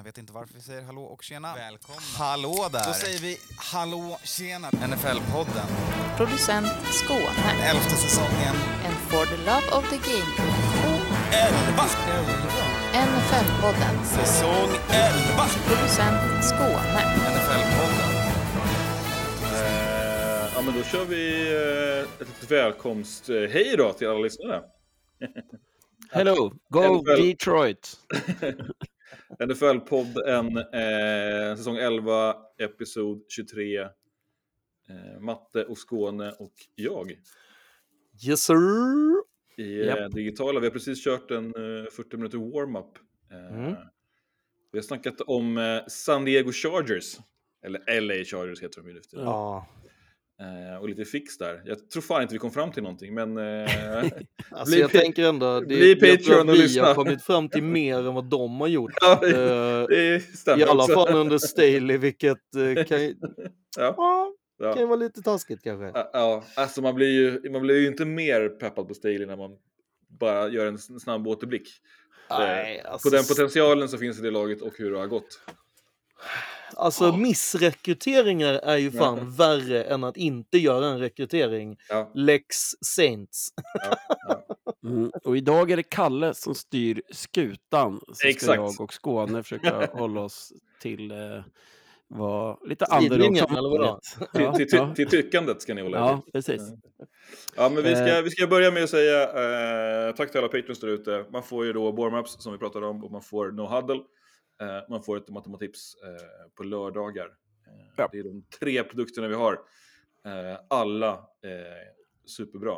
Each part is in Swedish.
Jag vet inte varför vi säger hallå och tjena. Välkomna. Hallå där. Då säger vi hallå, tjena. NFL-podden. Producent Skåne. 11:e säsongen. And for the love of the game. NFL-podden. Säsong 11. Producent Skåne. NFL-podden. Ja, men då kör vi ett välkomst. Hej då till alla lyssnare. Hello, go NFL. Detroit. NFL-podden, säsong 11, episod 23, Matte och Skåne och jag. Yes sir! I digitala, vi har precis kört en 40 minuter warm-up. Vi har snackat om San Diego Chargers, eller LA Chargers heter de ju nu. Ja. Och lite fix där. Jag tror fan inte vi kom fram till någonting, men alltså jag tänker ändå vi har kommit fram till mer än vad de har gjort. Ja, det stämmer. I alla fall under Staley, vilket kan ju vara lite taskigt kanske. Ja, alltså man blir ju inte mer peppad på Staley när man bara gör en snabb återblick. Nej, alltså, på den potentialen som finns i det laget och hur det har gått. Alltså missrekryteringar är ju fan värre än att inte göra en rekrytering. Ja. Lex Saints. Och idag är det Kalle som styr skutan. Så exakt. Ska jag och Skåne försöka hålla oss till lite andra. Till tyckandet ska ni hålla. Ja, precis. Ja, men vi ska börja med att säga tack till alla patrons där ute. Man får ju då warm-ups som vi pratade om och man får no huddle. Man får ett matematips på lördagar. Det är de 3 produkterna vi har. Alla superbra.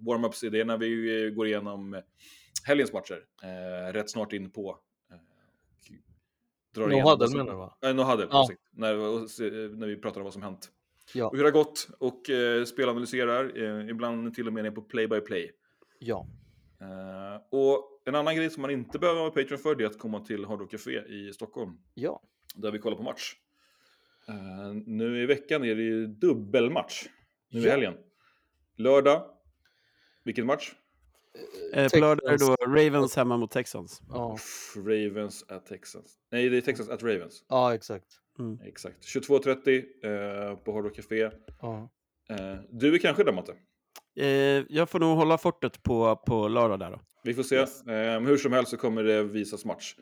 Warm-ups är det när vi går igenom helgens matcher. Rätt snart in på. När vi pratar om vad som hänt. Ja. Och hur det har gått och spelanalyserar. Ibland till och med ner på play-by-play. Ja. Och en annan grej som man inte behöver vara Patreon för, det är att komma till Hard Rock Café i Stockholm. Ja. Där vi kollar på match. Nu i veckan är det ju dubbelmatch. Nu i helgen. Lördag. Vilken match? På lördag är då Ravens hemma mot Texans. Ja. Ravens at Texans. Nej, det är Texans at Ravens. Ja, exakt. Mm. Exakt. 22:30 på Hard Rock Café. Ja. Du är kanske där, Matte. Jag får nog hålla fortet på lördag där då. Vi får se. Yes. Hur som helst så kommer det visas match.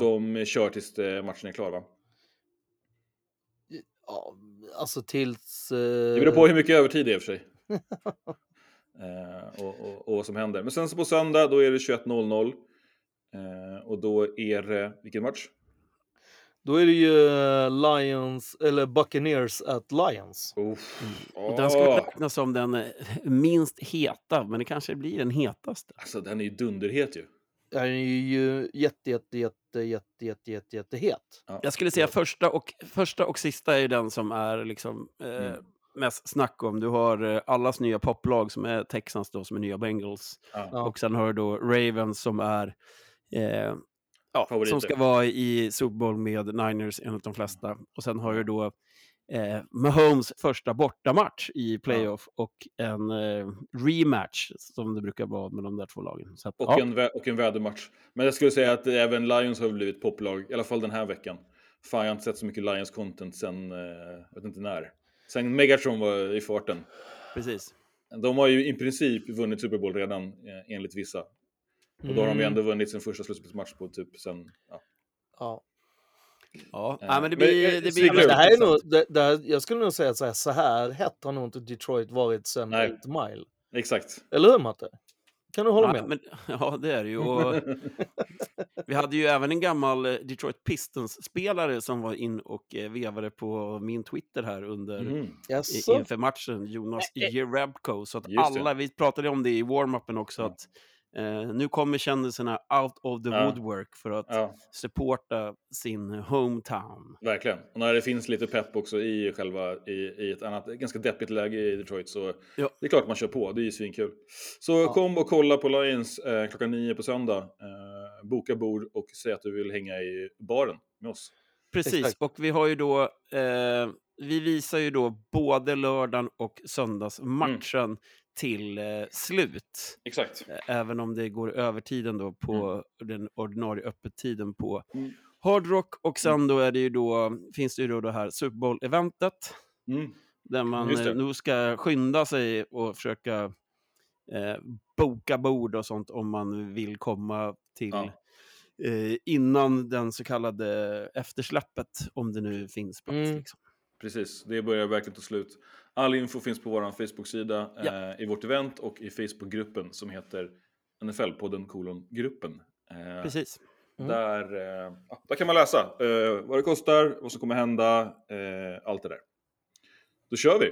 De kör tills matchen är klar, va? Ja, alltså tills... Det beror på hur mycket övertid det är för sig. och vad som händer. Men sen så på söndag, då är det 21:00. Och då är det... Vilken match? Då är det ju Lions, eller Buccaneers at Lions. Och den ska räknas som den minst heta, men det kanske blir den hetaste. Alltså den är ju dunderhet ju. Den är ju jättehet. Ja. Jag skulle säga första och sista är ju den som är liksom mest snack om. Du har allas nya poplag som är Texans då, som är nya Bengals. Ja. Och sen har du då Ravens som är... som ska vara i Super Bowl med Niners enligt de flesta. Och sen har du då Mahomes första bortamatch i playoff och en rematch som det brukar vara med de där två lagen. Så att, en vädermatch. Men jag skulle säga att även Lions har blivit poplag, i alla fall den här veckan. Fan, jag har inte sett så mycket Lions-content sen, vet inte när. Sen Megatron var i farten. Precis. De har ju i princip vunnit Super Bowl redan enligt vissa. Och då har de ju ändå vunnit sin första slutspelsmatch på typ sen... men det blir det här är nog... Jag skulle nog säga att så här hett har nog inte Detroit varit sen 8 Mile. Exakt. Eller hur, Matte? Kan du hålla med? Men, det är det ju. Och vi hade ju även en gammal Detroit Pistons-spelare som var in och vevade på min Twitter här under inför matchen, Jonas Jerebko. Så att vi pratade om det i warm-upen också, att nu kommer kändisarna out of the woodwork för att supporta sin hometown. Verkligen. Och när det finns lite pepp också i själva i ett annat ganska deppigt läge i Detroit, så det är klart man kör på. Det är ju svinkul. Så kom och kolla på Lions klockan 9 på söndag. Boka bord och säg att du vill hänga i baren med oss. Precis. Exakt. Och vi har ju då vi visar ju då både lördagen och söndagsmatchen till slut. Exakt. Även om det går över tiden då på den ordinarie öppettiden på Hard Rock. Och sen då är det ju då, finns det ju då det här Super Bowl-eventet. Mm. Där man nu ska skynda sig och försöka boka bord och sånt om man vill komma till innan den så kallade eftersläppet, om det nu finns plats liksom. Precis, det börjar verkligen ta slut. All info finns på vår Facebook-sida, i vårt event och i Facebook-gruppen som heter NFL-podden /gruppen. Precis. Där kan man läsa vad det kostar, vad som kommer hända, allt det där. Då kör vi.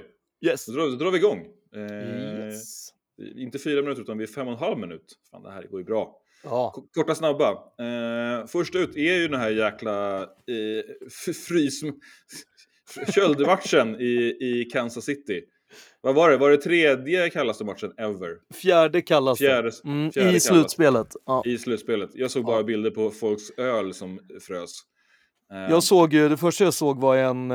Yes. Då drar vi igång. Yes. Inte 4 minuter utan vi är 5,5 minuter. Fan, det här går ju bra. Ja. Korta snabba. Först ut är ju den här jäkla köldmatchen i Kansas City. Vad var det? Var det tredje kallaste matchen ever? Fjärde kallaste. Fjärde i slutspelet. Ja. I slutspelet. Jag såg bara bilder på folks öl som frös. Jag såg ju, det första jag såg var en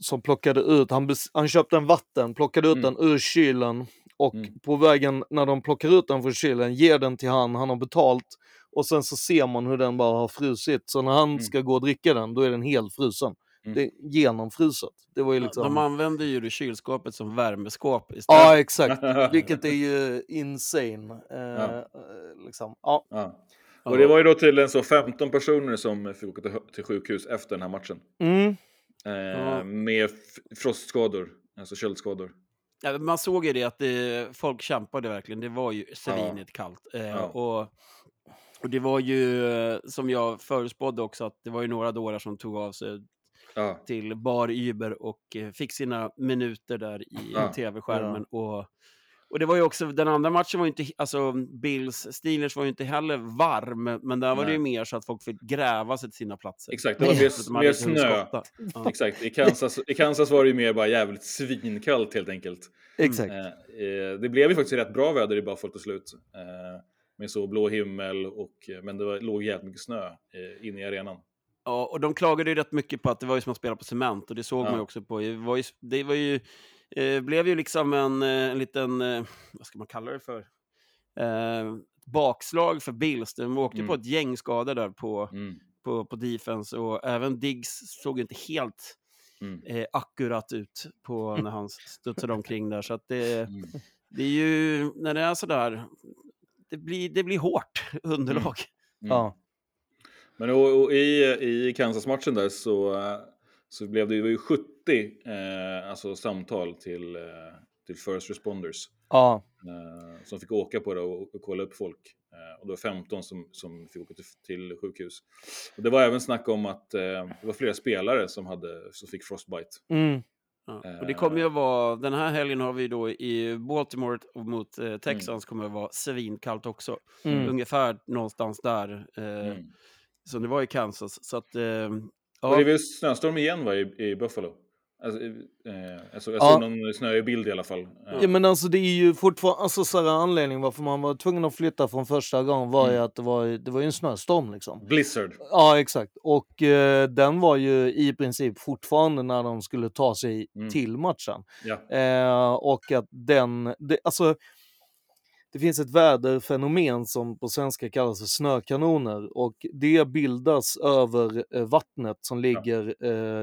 som plockade ut, han köpte en vatten, plockade ut den ur kylen och på vägen när de plockar ut den från kylen ger den till han har betalt och sen så ser man hur den bara har frusit, så när han ska gå och dricka den då är den helt frusen. Det är genomfruset. Det var ju liksom... De använder ju det kylskåpet som värmeskåp istället. Ja, exakt. Vilket är ju insane. Liksom. Ja. Och det var ju då till en så 15 personer som fick åka till sjukhus efter den här matchen. Med frostskador, alltså köldskador. Ja, man såg ju det att folk kämpade verkligen. Det var ju svinigt kallt. Och det var ju, som jag förutspådde också, att det var ju några dårar som tog av sig till Bar Uber och fick sina minuter där i tv-skärmen och det var ju också, den andra matchen var ju inte, alltså Bills Steelers var ju inte heller varm, men där var det ju mer så att folk fick gräva sig till sina platser. Exakt, det var mer snö. Exakt, i Kansas var det ju mer bara jävligt svinkallt helt enkelt. Exakt. Det blev ju faktiskt rätt bra väder i Buffalo till slut. Med så blå himmel men det låg jävligt mycket snö inne i arenan. Ja, och de klagade ju rätt mycket på att det var ju som att spela på cement, och det såg man ju också på. Blev ju liksom en liten, vad ska man kalla det för, bakslag för Bills. De åkte på ett gäng skador där på defense, och även Diggs såg inte helt akkurat ut på när han studsade omkring där. Så att det är ju, när det är sådär, det blir hårt underlag. Ja. Men och i Kansas-matchen där så blev det ju 70 alltså samtal till first responders som fick åka på det och kolla upp folk. Och det var 15 som fick åka till sjukhus. Och det var även snack om att det var flera spelare som fick frostbite. Och det kommer ju att vara, den här helgen har vi då i Baltimore mot Texans kommer att vara svinkallt också. Ungefär någonstans där som det var i Kansas. Så att... Och det är väl snöstorm igen i Buffalo. Alltså, jag såg någon snöig bild i alla fall. Ja, men alltså det är ju fortfarande, alltså så här, anledningen varför man var tvungen att flytta från första gången var ju att det var ju en snöstorm liksom. Blizzard. Ja, exakt. Och den var ju i princip fortfarande när de skulle ta sig till matchen. Ja. Och att alltså det finns ett väderfenomen som på svenska kallas för snökanoner, och det bildas över vattnet som ligger,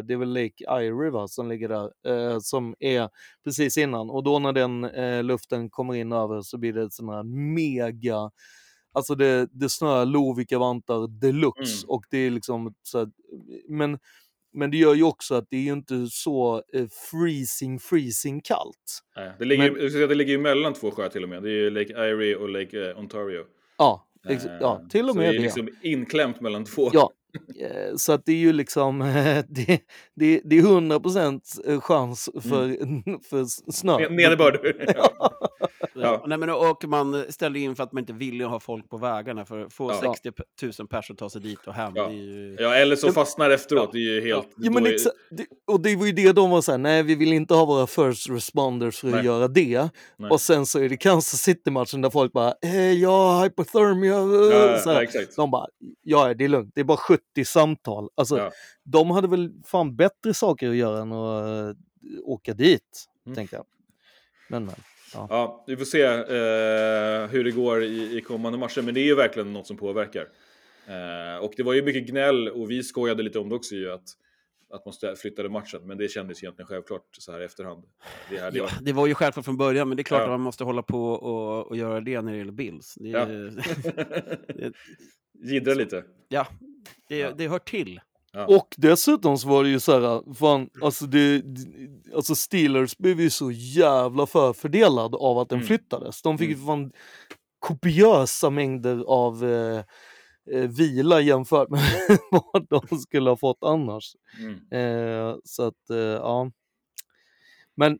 det är väl Lake Erie va, som ligger där, som är precis innan, och då när den luften kommer in över så blir det sådana här mega, alltså det snöar Lovica vantar deluxe, och det är liksom så här, men det gör ju också att det är ju inte så freezing kallt. Nej, det ligger ju mellan två sjöar till och med. Det är ju Lake Erie och Lake Ontario. Ja, till och med det. Så det är liksom inklämt mellan två. Ja, så att det är ju liksom det är 100% chans för snö. Nederbörd. Ja. Nej, men och man ställde in för att man inte ville ha folk på vägarna, för att få 60 000 personer att ta sig dit och hem. Ja, ju... eller så fastnar efteråt. Det är ju helt... Ja, men och det var ju det de var så här, nej vi vill inte ha våra first responders för att göra det. Nej. Och sen så är det Kansas City-matchen där folk bara, hypothermia. Ja, exakt. De bara, det är lugnt, det är bara 70 samtal. Alltså, de hade väl fan bättre saker att göra än att åka dit, tänkte jag. Men Ja, vi får se hur det går i kommande matcher. Men det är ju verkligen något som påverkar. Och det var ju mycket gnäll, och vi skojade lite om det också ju, att man flyttade matchen. Men det kändes egentligen självklart så här i efterhand. Det var ju självklart från början, men det är klart att man måste hålla på och göra det när det gäller Bills. Gidra lite. Ja, det hör till. Ja. Och dessutom så var det ju så här, fan, alltså Steelers blev ju så jävla förfördelad av att den flyttades. De fick ju fan kopiösa mängder av vila jämfört med vad de skulle ha fått annars. Så att, ja. Men,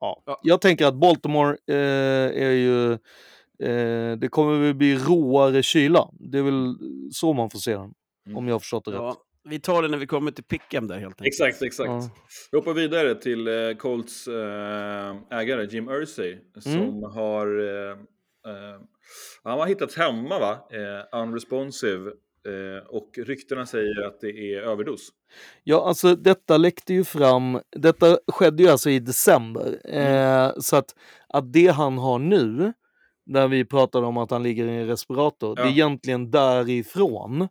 ja. Jag tänker att Baltimore är ju, det kommer väl bli råare kyla. Det är väl så man får se den, om jag har förstått det rätt. Vi tar det när vi kommer till Pickham där helt enkelt. Exakt. Ja. Vi hoppar vidare till Colts ägare Jim Irsay, som har han har hittats hemma, va? Unresponsive, och ryktena säger att det är överdos. Ja, alltså detta läckte ju fram. Detta skedde ju alltså i december. Så att det han har nu, där vi pratade om att han ligger i en respirator. Ja. Det är egentligen därifrån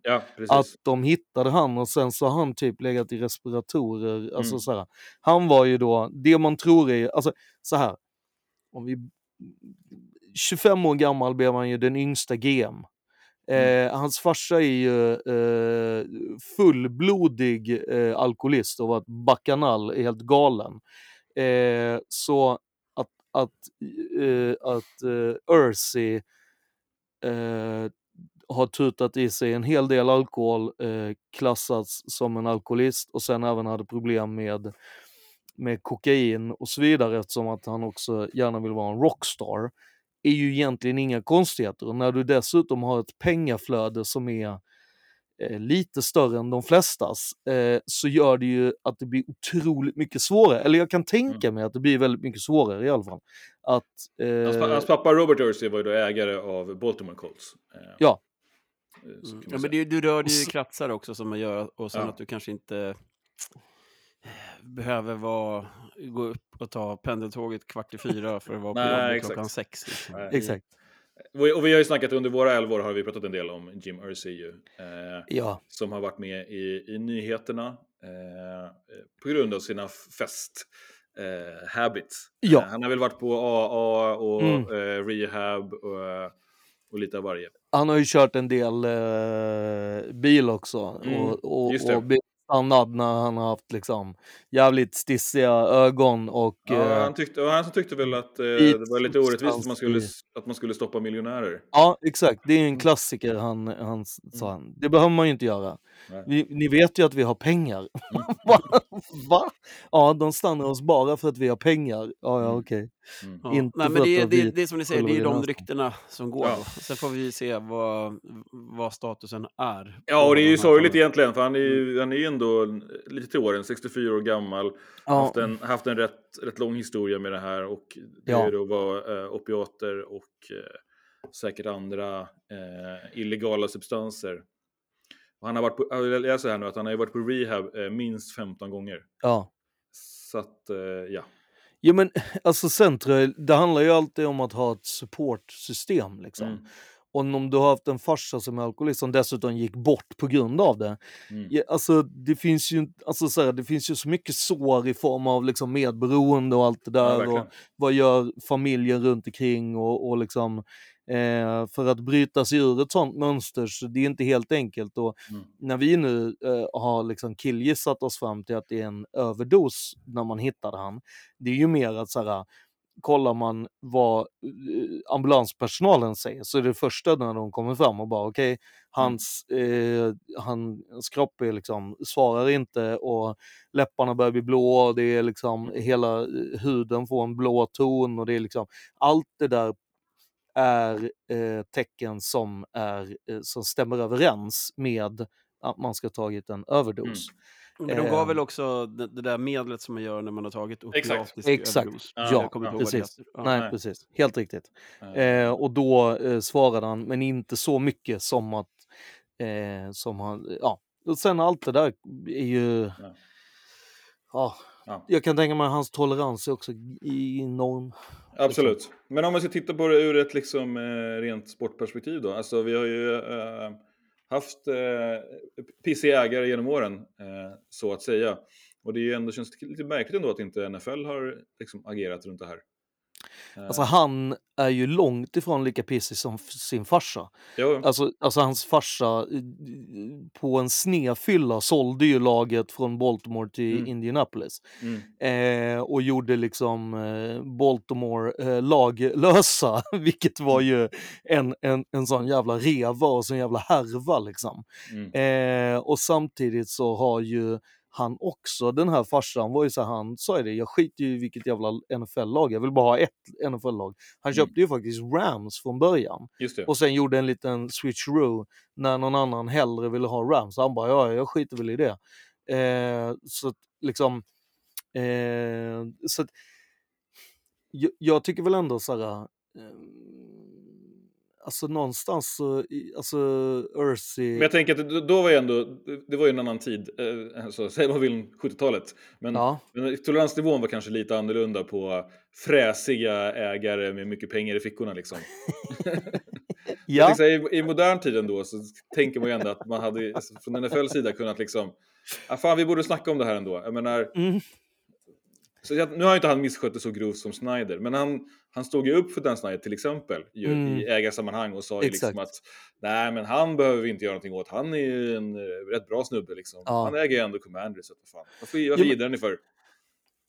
att de hittade han, och sen så har han typ legat i respiratorer. Alltså så här. Han var ju då, det man tror är, alltså så här. Om vi 25 år gammal blev han ju den yngsta GM. Hans farsa är ju fullblodig alkoholist och var ett bacchanal, helt galen. Så att Irsay har tutat i sig en hel del alkohol, klassats som en alkoholist, och sen även hade problem med kokain och så vidare, eftersom att han också gärna vill vara en rockstar, är ju egentligen inga konstigheter. Och när du dessutom har ett pengaflöde som är lite större än de flestas, så gör det ju att det blir otroligt mycket svårare, eller jag kan tänka mig att det blir väldigt mycket svårare i alla fall. Hans pappa Robert Irsay var ju då ägare av Baltimore Colts. Men du rör dig ju kratsar också som man gör, och sen att du kanske inte behöver gå upp och ta pendeltåget 15:45 för att vara på jobbet 6:00. Liksom. Exakt. Och vi har ju snackat under våra 11 år har vi pratat en del om Jim Irsay, som har varit med i nyheterna på grund av sina fest-habits. Han har väl varit på AA och rehab och lite av varje. Han har ju kört en del bil också. Och stannad när han har haft liksom jävligt stissiga ögon, och han tyckte väl att det var lite orättvist att man skulle stoppa miljonärer. Ja, exakt. Det är ju en klassiker han sa han. Det behöver man ju inte göra. Ni vet ju att vi har pengar. Va? Ja, de stannar oss bara för att vi har pengar. Ja, okej. Nej, men det är som ni säger, det är de ryktena som går. Ja. Sen får vi se vad statusen är. Ja, och det är ju sorgligt egentligen, för han är ju ändå lite till åren, 64 år gammal, haft en rätt lång historia med det här, och det var opiater och säkert andra illegala substanser. Och han har varit på rehab minst 15 gånger. Ja. Så att, Ja, men alltså det handlar ju alltid om att ha ett supportsystem liksom. Och om du har haft en farsa som är alkoholist som dessutom gick bort på grund av det. Alltså det finns ju så mycket sår i form av liksom medberoende och allt det där, och vad gör familjen runt omkring och liksom för att bryta sig ur ett sånt mönster, så det är inte helt enkelt. Och när vi nu har liksom killgissat oss fram till att det är en överdos när man hittade han, det är ju mer att så här, kollar man vad ambulanspersonalen säger, så är det första när de kommer fram och bara okej, hans kropp är liksom, svarar inte, och läpparna börjar bli blå, och det är liksom hela huden får en blå ton, och det är liksom allt det där är tecken som stämmer överens med att man ska ha tagit en överdos. Men de gav väl också det där medlet som man gör när man har tagit opiatisk överdos. Precis. Nej, precis. Helt riktigt. Och då svarade han, men inte så mycket som att som han. Och sen allt det där är ju Ja. Jag kan tänka mig att hans tolerans är också enorm. Absolut. Liksom. Men om man ska titta på det ur ett liksom, rent sportperspektiv då. Alltså vi har ju haft pissiga ägare genom åren, så att säga. Och det är ju ändå, känns lite märkligt ändå att inte NFL har liksom, agerat runt det här. Alltså han är ju långt ifrån lika pissig som sin farsa. Alltså hans farsa på en snefylla sålde ju laget från Baltimore till Indianapolis. Och gjorde liksom Baltimore laglösa, vilket var ju en sån jävla reva och sån jävla härva liksom. Och samtidigt så har ju han också, den här farsan var ju så här, han sa ju det, jag skiter ju i vilket jävla NFL-lag, jag vill bara ha ett NFL-lag. Han köpte ju faktiskt Rams från början. Just det. Och sen gjorde en liten switcheroo när någon annan hellre ville ha Rams. Han bara, ja, jag skiter väl i det. Så liksom, så att, jag tycker väl ändå så här, alltså någonstans, alltså Irsay. Men jag tänker att då var ju ändå, det var ju en annan tid, alltså säg vad vill 70-talet. Men, ja. Men toleransnivån var kanske lite annorlunda på fräsiga ägare med mycket pengar i fickorna liksom. Ja. Tänkte, i modern tid ändå så tänker man ju ändå att man hade från NFLs sida kunnat liksom, fan vi borde snacka om det här ändå. Jag menar, så nu har ju inte han misskött det så grovt som Snyder. Men han stod ju upp för Dan Snyder till exempel. Ju, i ägarsammanhang och sa ju liksom att nej men han behöver vi inte göra någonting åt. Han är ju en rätt bra snubbe liksom. Ja. Han äger ju ändå Commander. Så att, fan. Varför gidrar ni för?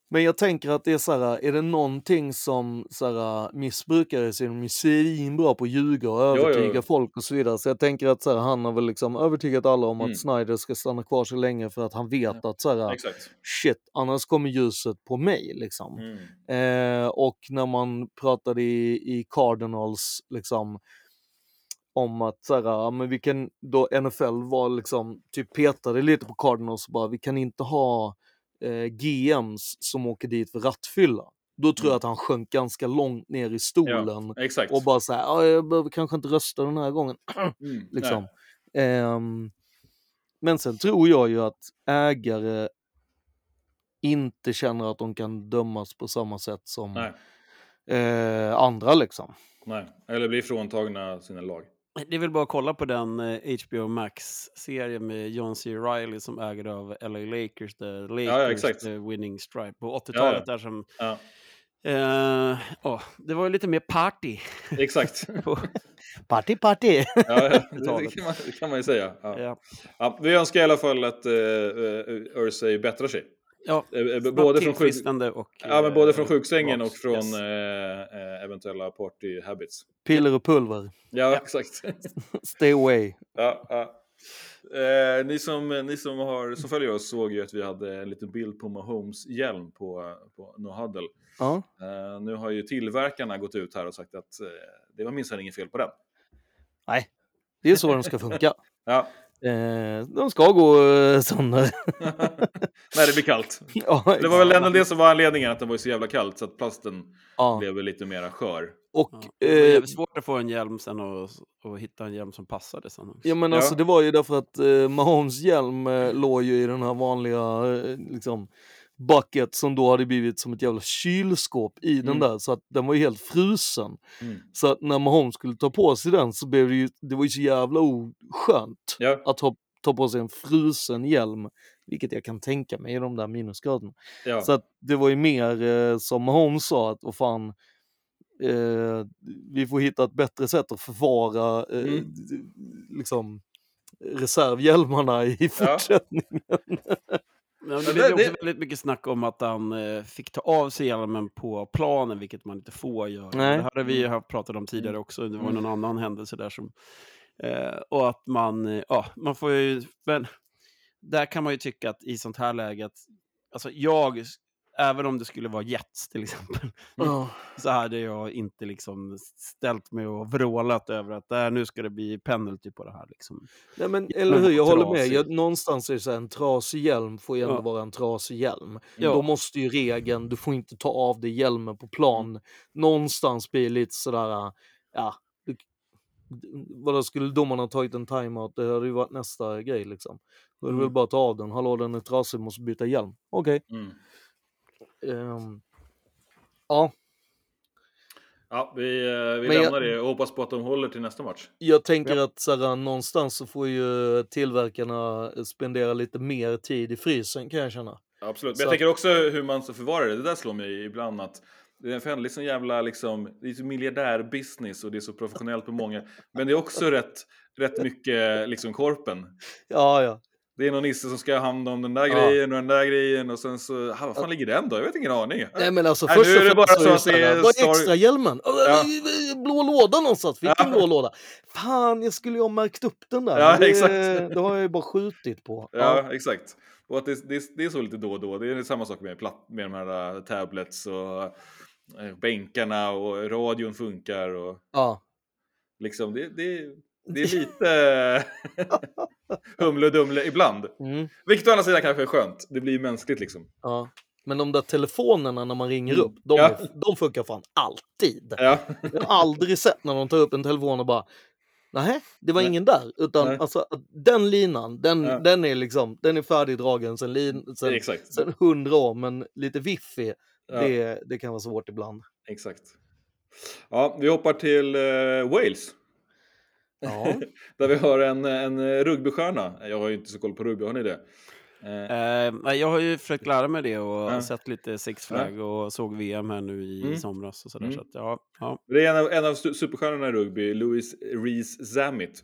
Men jag tänker att det är såhär, är det någonting som såhär, missbrukare så är de ju svinbra på att ljuga och övertyga folk och så vidare. Så jag tänker att såhär, han har väl liksom övertygat alla om att Snyder ska stanna kvar så länge för att han vet att såhär, shit, annars kommer ljuset på mig liksom. Och när man pratade i Cardinals liksom om att såhär, men vi kan, då NFL var liksom typ petade lite på Cardinals och bara, vi kan inte ha GMs som åker dit för rattfylla. Då tror jag att han sjönk ganska långt ner i stolen och bara så här, jag behöver kanske inte rösta den här gången liksom. Men sen tror jag ju att ägare inte känner att de kan dömas på samma sätt som andra liksom. Nej, eller blir fråntagna sina lag. Det är väl bara att kolla på den HBO Max-serien med John C. Reilly som äger av LA Lakers, där Lakers winning stripe på 80-talet där som... Ja. Det var lite mer party. Exakt. party. Det kan man ju säga. Ja. Ja. Ja, vi önskar i alla fall att Irsay bättrar sig. Ja, både från sjuksängen och från eventuella party habits. Piller och pulver. Ja. Exakt. Stay away. Ja. Ni som följer oss såg ju att vi hade en liten bild på Mahomes hjälm på No Huddle. Nu har ju tillverkarna gått ut här och sagt att det var minsann ingen fel på den. Nej, det är så de ska funka. Ja. De ska gå sönder. Nej, det blir kallt. Det var väl ändå det som var anledningen, att det var så jävla kallt så att plasten blev lite mer skör. Och det var svårt att få en hjälm sen och hitta en hjälm som passade sen. Ja, men alltså det var ju därför att Mahomes hjälm låg ju i den här vanliga liksom bucket som då hade blivit som ett jävla kylskåp i den där, så att den var ju helt frusen. Så att när Mahomes skulle ta på sig den så blev det ju, det var ju så jävla oskönt att ta på sig en frusen hjälm, vilket jag kan tänka mig i de där minusgraderna. Så att det var ju mer som Mahomes sa att vi får hitta ett bättre sätt att förvara liksom reservhjälmarna i fortsättningen. Men det är också väldigt mycket snack om att han fick ta av sig hjälmen på planen, vilket man inte får göra. Nej. Det hade vi pratat om tidigare också. Det var någon annan händelse där som... och att man får ju... Men där kan man ju tycka att i sånt här läget... Alltså jag... Även om det skulle vara Jets till exempel. Så hade jag inte liksom ställt mig och vrålat över att nu ska det bli penalty på det här liksom. Nej, men eller hur, jag håller med. Någonstans är det så här, en trasig hjälm får ju ändå vara en trasig hjälm. Då måste ju regeln, du får inte ta av dig hjälmen på plan. Någonstans blir lite sådär, Vadå, skulle domarna tagit en timeout? Det hade ju varit nästa grej liksom. Du vill bara ta av den. Hallå, den är trasig, måste byta hjälm. Okej. Ja. Ja, vi lämnar det och hoppas på att de håller till nästa match. Jag tänker att så här, någonstans så får ju tillverkarna spendera lite mer tid i frysen, kan jag känna. Absolut, men jag tänker också hur man så förvarar det. Det där slår mig ibland att det är en liksom jävla liksom, det är så miljardär-business och det är så professionellt på många. Men det är också rätt mycket liksom korpen. Ja, ja. Det är någon nisse som ska handla om den där grejen och den där grejen. Och sen så, vad fan ligger den då? Jag vet ingen aning. Nej, men alltså först så är det bara så att det är... Vad är extra hjälmen? Ja. Blå låda någonstans. Vilken blå låda? Fan, jag skulle ju ha märkt upp den där. Ja, exakt. Det har jag ju bara skjutit på. Ja, exakt. Och att det är så lite då och då. Det är samma sak med de här tablets och bänkarna och radion funkar. Och, ja. Liksom, det är lite humle och dumle ibland. Vilket å andra sidan kanske är skönt. Det blir ju mänskligt liksom. Ja. Men de där telefonerna när man ringer upp, de funkar fan alltid. Ja. Jag har aldrig sett när de tar upp en telefon och bara, nej, det var ingen där. Utan alltså, den linan, den är liksom, den är färdigdragen sen 100 år, men lite wifi. Ja. Det kan vara svårt ibland. Exakt. Ja, vi hoppar till Wales. Ja. Där vi har en rugbystjärna. Jag har ju inte så koll på rugby, har ni det? Jag har ju försökt lära mig det och sett lite Six Flag och såg VM här nu i somras och sådär. Så att, ja. Det är en av superstjärnorna i rugby, Louis Rees-Zammit,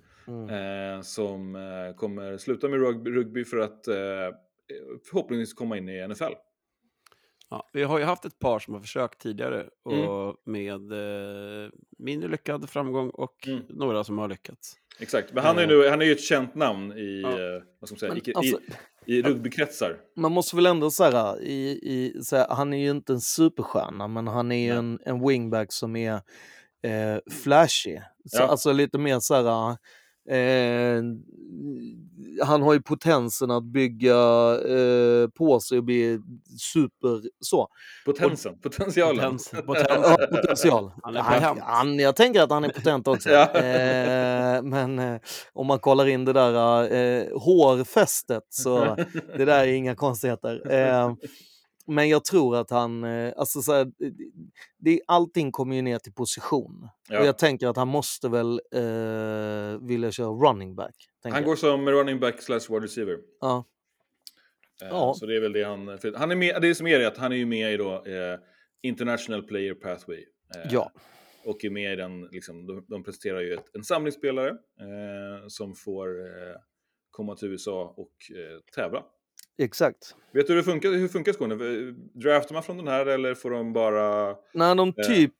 som kommer sluta med rugby för att förhoppningsvis komma in i NFL. Ja, vi har ju haft ett par som har försökt tidigare och med mindre lyckad framgång och några som har lyckats. Exakt, men han är ju ett känt namn i vad ska man säga, i rugbykretsar. Man måste väl ändå säga han är ju inte en superstjärna, men han är ju en wingback som är flashy. Så, alltså lite mer så här. Han har ju potensen att bygga på sig och bli super så. Potential. Jag tänker att han är potent också. Men om man kollar in det där hårfästet, så det där är inga konstigheter. Men jag tror att han, alltså så här, allting kommer ju ner till position. Ja. Och jag tänker att han måste väl vilja köra running back. Han går som running back / wide receiver. Ja. Så det är väl det han är med, det som är det att han är ju med i då International Player Pathway. Och är med i den liksom, de presenterar ju en samlingsspelare som får komma till USA och tävla. Exakt. Vet du hur funkar skorna? Draftar man från den här eller får de bara... Nej, de typ...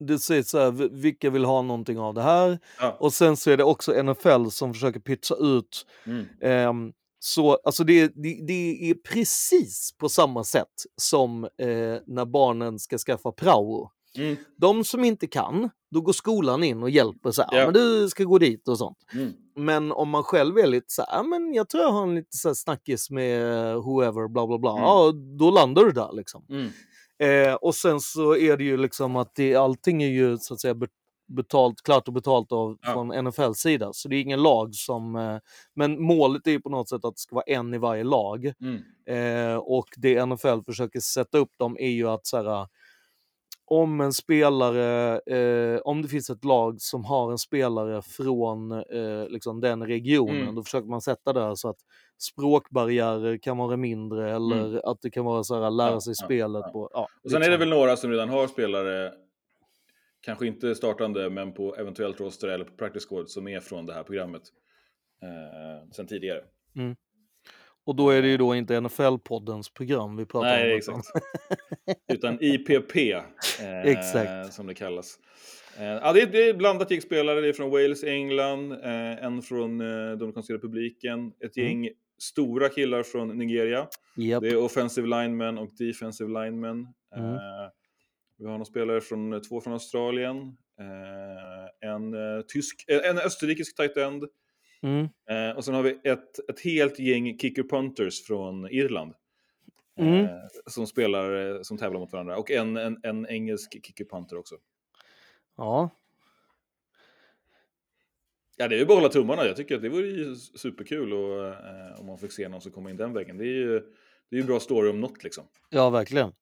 det säger så här, vilka vill ha någonting av det här? Ja. Och sen så är det också NFL som försöker pitcha ut. Så alltså det är precis på samma sätt som när barnen ska skaffa prao. De som inte kan, då går skolan in och hjälper så här, men du ska gå dit och sånt. Men om man själv är lite så här, men jag tror jag har en lite så här snackis med whoever, bla bla bla, då landar du där liksom. Och sen så är det ju liksom att allting är ju så att säga betalt av från NFLs sida, så det är ingen lag som men målet är ju på något sätt att det ska vara en i varje lag. Och det NFL försöker sätta upp dem är ju att så här, om en spelare, om det finns ett lag som har en spelare från liksom den regionen, då försöker man sätta det så att språkbarriärer kan vara mindre eller att det kan vara så här, lära sig spelet. På, ja, och sen är det väl några som redan har spelare, kanske inte startande, men på eventuellt roster eller på practice squad som är från det här programmet sen tidigare. Och då är det ju då inte NFL-poddens program vi pratar om. Exakt. Utan IPP. Exakt. Som det kallas. Det är blandat gäng spelare. Det är från Wales, England. En från Dominikanska republiken. Ett gäng stora killar från Nigeria. Yep. Det är offensive linemen och defensive linemen. Vi har några spelare från två från Australien. En österrikisk tight end. Och sen har vi ett helt gäng kicker punters från Irland som spelar, som tävlar mot varandra, och en engelsk kicker punter också. Ja. Ja, det är ju bara hålla tummarna. Jag tycker att det vore ju superkul och, om man fick se någon som kommer in den vägen. Det är ju en bra story om något liksom. Ja, verkligen.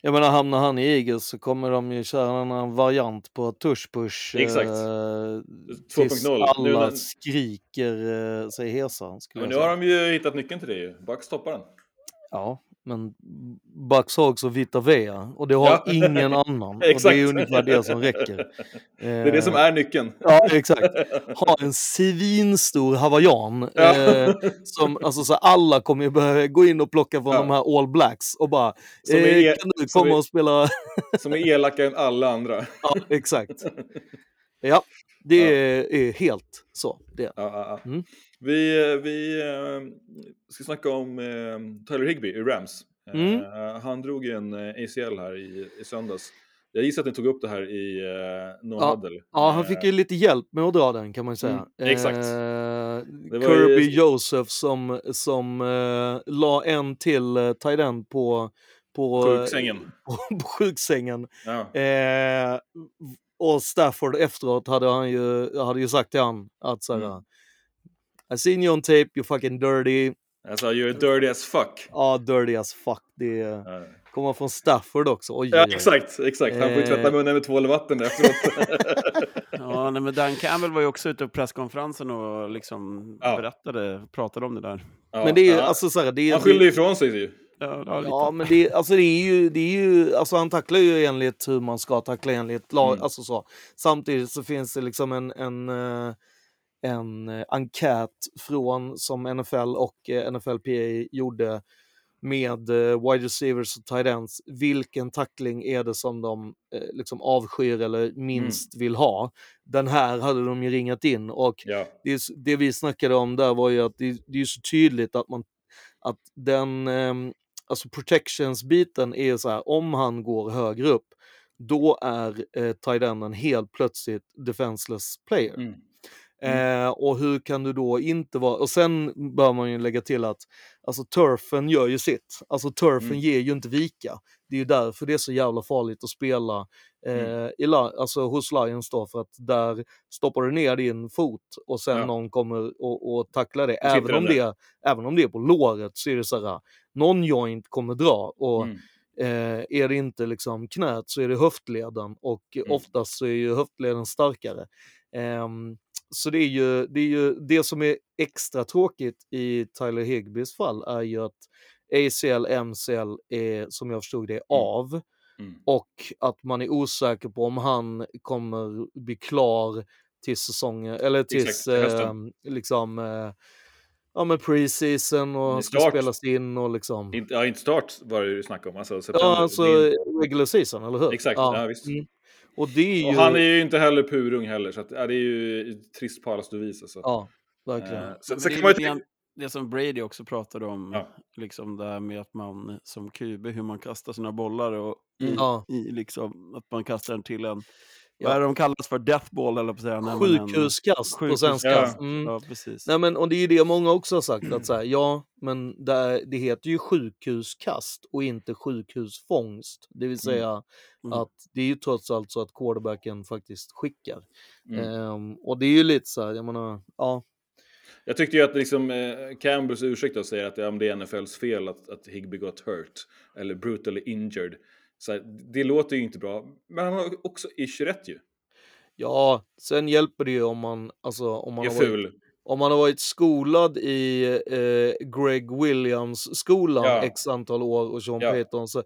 Jag menar, hamnar han i Eagles så kommer de ju köra en variant på Tush-push. Exakt. 2.0. Alla nu den... skriker sig hesa. Men nu har de ju hittat nyckeln till det ju. Bucks toppar den. Ja, men Bucks har också Vita Vea. Och det har ingen annan. Exakt. Och det är ungefär det som räcker. Det är det som är nyckeln. Ja, exakt. Ha en svinstor hawaiian. Som, alltså, så alla kommer ju börja gå in och plocka från de här All Blacks. Och bara, kan du komma och spela... som är elaka än alla andra. Ja, exakt. Ja, det är helt så. Det. Ja. Mm. Vi ska snacka om Taylor Higbee i Rams. Han drog en ACL här i söndags. Jag gissar att ni tog upp det här i Norrhaddel. Ja, han fick ju lite hjälp med att dra den, kan man säga. Exakt. Kirby Joseph som la en till tight end på sjuksängen. På sjuksängen. Ja. Och Stafford efteråt hade ju sagt till han att så här, I seen you on tape, you fucking dirty. Alltså, you're dirty as fuck. Ja, dirty as fuck. Det kommer från Stafford också. Oj, ja, exakt. Han får ju tvätta munnen med tvål och vatten efteråt. Ja, nej, men Dan Campbell var ju också ute på presskonferensen och liksom pratade om det där. Ja. Men det är alltså så här, det är, han skyller ifrån sig ju. Ja, men det är ju alltså, han tacklar ju enligt hur man ska tackla enligt lag, alltså så. Samtidigt så finns det liksom en enkät från som NFL och NFLPA gjorde med wide receivers och tight ends. Vilken tackling är det som de liksom avskyr eller minst vill ha? Den här hade de ju ringat in, och det vi snackade om där var ju att det är så tydligt att den alltså protections-biten är så här, om han går högre upp, då är tight enden helt plötsligt defenseless player. Och hur kan du då inte vara... Och sen bör man ju lägga till att alltså turfen gör ju sitt. Alltså turfen ger ju inte vika. Det är ju därför det är så jävla farligt att spela alltså hos Lions då, för att där stoppar du ner din fot och sen någon kommer och tacklar det. Även om det är på låret så är det så här, någon joint kommer dra och... är det inte liksom knät så är det höftleden, och oftast så är ju höftleden starkare. Så det är ju det som är extra tråkigt i Tyler Higbees fall är ju att ACL, MCL är, som jag förstod det, av och att man är osäker på om han kommer bli klar till säsongen eller tills liksom ja, men preseason och ska spelas in och liksom... inte start var det ju snack om. Alltså, regular season, eller hur? Exakt, visst. Och, och han är ju inte heller purung heller, så att, det är ju trist på allas du visar. Så. Ja, verkligen. Så det, kan man... det som Brady också pratade om, liksom det här med att man som QB, hur man kastar sina bollar och liksom, att man kastar den till en... Vad är de kallas för? Deathball eller på att säga? Sjukhuskast på svenska. Ja, precis. Nej, men, och det är ju det många också har sagt. Att så här, men det heter ju sjukhuskast och inte sjukhusfångst. Det vill säga att det är ju trots allt så att quarterbacken faktiskt skickar. Och det är ju lite så här, jag menar, Jag tyckte ju att liksom, Campbells ursäkt att säga att det är NFLs fel att Higbee got hurt eller brutally injured. Så det låter ju inte bra. Men han har också ish rätt ju. Ja, sen hjälper det ju om man... Alltså, om man har varit skolad i Greg Williams-skolan x antal år och Sean Payton. Så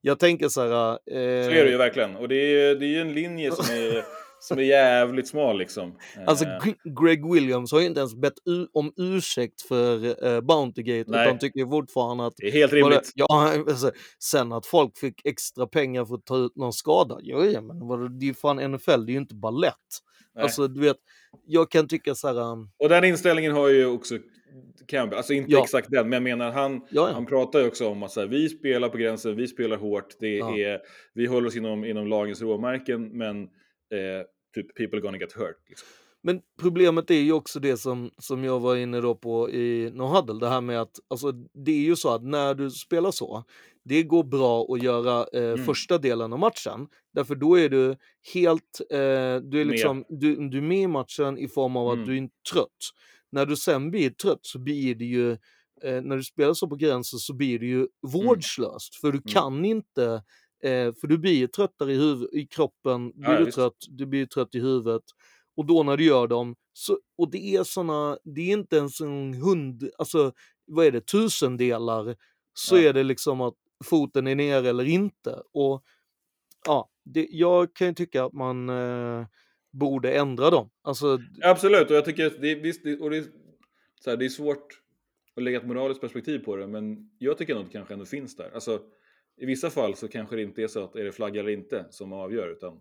jag tänker så här... Så är det ju verkligen. Och det är en linje som är... som är jävligt smal liksom. Alltså Greg Williams har ju inte ens bett om ursäkt för Bountygate. Nej. Utan tycker fortfarande att... Det är helt rimligt. Alltså, sen att folk fick extra pengar för att ta ut någon skada. Men det är ju fan NFL, det är ju inte ballett. Alltså du vet, jag kan tycka så här... Och den inställningen har ju också Campbell. Alltså inte exakt den, men jag menar han pratar ju också om att så här, vi spelar på gränsen, vi spelar hårt. Vi håller oss inom lagens råmärken, men typ people gonna get hurt liksom. Men problemet är ju också det som jag var inne då på i Nohadel, det här med att alltså, det är ju så att när du spelar så, det går bra att göra första delen av matchen, därför då är du helt du är liksom du är med i matchen i form av att du är trött. När du sen blir trött så blir det ju när du spelar så på gränsen så blir det ju vårdslöst, för du kan inte för du blir tröttare i kroppen, du blir trött i huvudet. Och då när du gör dem, så, och det är såna, det är inte ens en hund, alltså vad är det, 1000 delar, så är det liksom att foten är ner eller inte. Och ja, jag kan ju tycka att man borde ändra dem. Alltså, absolut, och jag tycker att det är svårt att lägga ett moraliskt perspektiv på det, men jag tycker nog att det kanske ändå finns där. Alltså, i vissa fall så kanske det inte är så att är det flagga eller inte som avgör, utan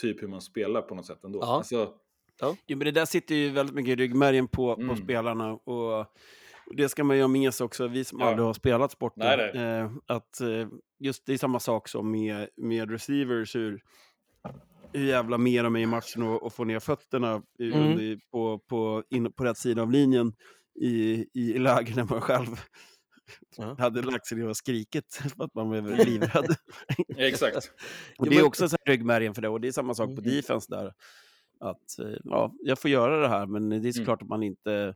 typ hur man spelar på något sätt ändå. Alltså, Jo, men det där sitter ju väldigt mycket i ryggmärgen på spelarna, och det ska man ju ha med sig också, vi som aldrig har spelat sporten. Att just det är samma sak som med receivers, hur jävla med de är i matchen och få ner fötterna på rätt sida av linjen i lägen när man själv hade lagt sig ner och skrikit för att man blev livrädd. Exakt. Och det är också så här ryggmärgen för det, och det är samma sak på defense där, att ja, jag får göra det här, men det är såklart att man inte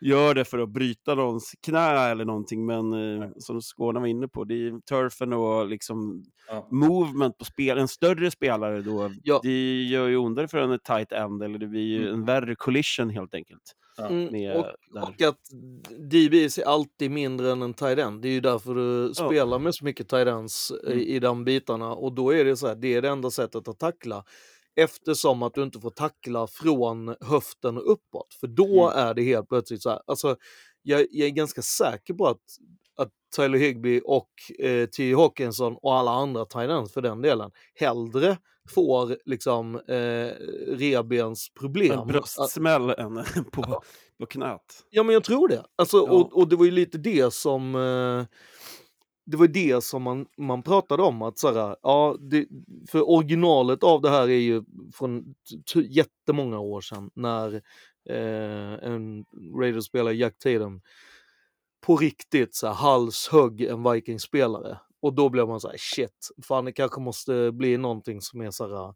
gör det för att bryta någons knä eller någonting, men som Skåne var inne på, det är turfen och liksom movement på spel, en större spelare då, det gör ju ondare för en tight end, eller det blir ju en värre collision helt enkelt. Och att DBs är alltid mindre än en tight end. Det är ju därför du spelar med så mycket tight ends i de bitarna. Och då är det så här, det är det enda sättet att tackla, eftersom att du inte får tackla från höften och uppåt, för då är det helt plötsligt så här. Alltså, jag är ganska säker på att Taylor Higbee och T. Hawkinson och alla andra tight ends för den delen hellre får liksom rebensproblem. En bröstsmäll än på knät. Ja, men jag tror det. Alltså, och det var ju lite det som man pratade om, att såhär, för originalet av det här är ju från jättemånga år sedan, när en Raiders-spelare, Jack Tatum, på riktigt så här halshugg en Vikings-spelare. Och då blev man så här, shit, fan, det kanske måste bli någonting som är så här,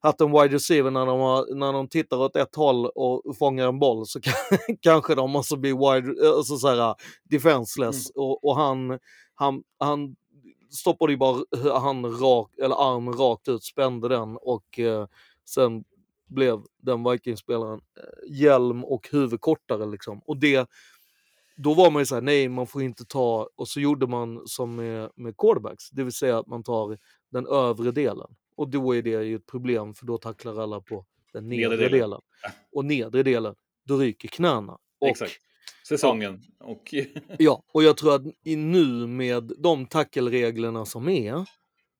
att en wide receiver när de tittar åt ett håll och fångar en boll, så kanske de måste bli wide, alltså så här defenseless, och han stoppade ju bara arm rakt ut, spände den, och sen blev den Vikings-spelaren hjälm och huvud kortare liksom, och det, då var man ju så här, nej, man får inte ta, och så gjorde man som med quarterbacks, det vill säga att man tar den övre delen, och då är det ju ett problem, för då tacklar alla på den nedre delen. Och nedre delen, då ryker knäna. Exakt. Säsongen. Och och jag tror att nu med de tackelreglerna som är,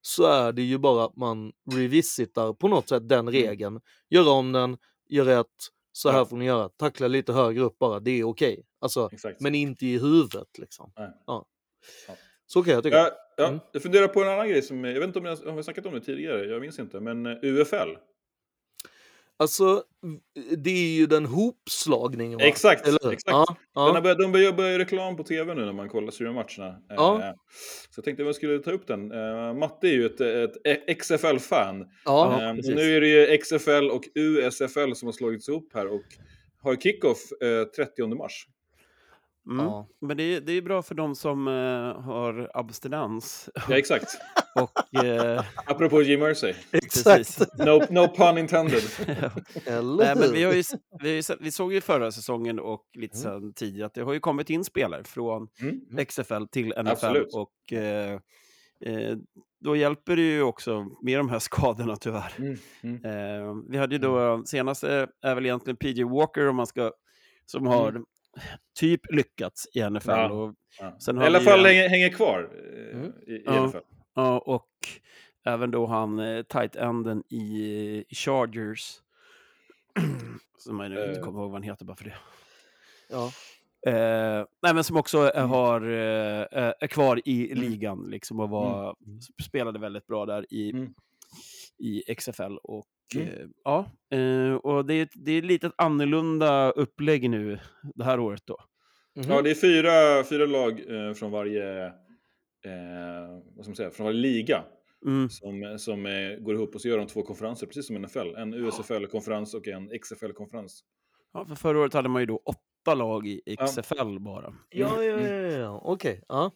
så är det ju bara att man revisitar på något sätt den regeln, gör om den, gör rätt, så här får ni göra, tackla lite högre upp bara, det är okej. Alltså, men inte i huvudet liksom. Så kan jag tycka. Jag funderar på en annan grej som, jag vet inte om jag har snackat om det tidigare, jag minns inte, men UFL. Alltså, det är ju den hopslagningen, va? Exakt. De börjar reklam på tv nu när man kollar seriematcherna. Så jag tänkte att jag skulle ta upp den. Matte är ju ett XFL-fan. Nu är det ju XFL och USFL som har slagits ihop här, och har kickoff 30 mars. Men det är bra för dem som har abstinens. Ja, exakt. Och, apropå Jim Irsay. Exakt. No pun intended. Nej, men vi såg ju förra säsongen och lite sen tidigare att det har ju kommit in spelare från XFL till NFL. Absolut. Och då hjälper det ju också med de här skadorna tyvärr. Vi hade ju då senaste är väl egentligen PJ Walker, om man ska, som har typ lyckats i NFL. Sen har i alla fall hänger kvar i NFL. Ja, och även då han tight enden i Chargers som jag nu inte kommer ihåg vad han heter bara för det. Nej, men som också är kvar i ligan liksom, och spelade väldigt bra där i XFL, och Och det är lite annorlunda upplägg nu det här året då. Mm-hmm. Ja, det är fyra lag från varje från varje liga som går ihop och så gör de två konferenser precis som NFL. En USFL-konferens och en XFL-konferens. Ja, för förra året hade man ju då 8 lag i XFL bara. Ja. Okej. Ja.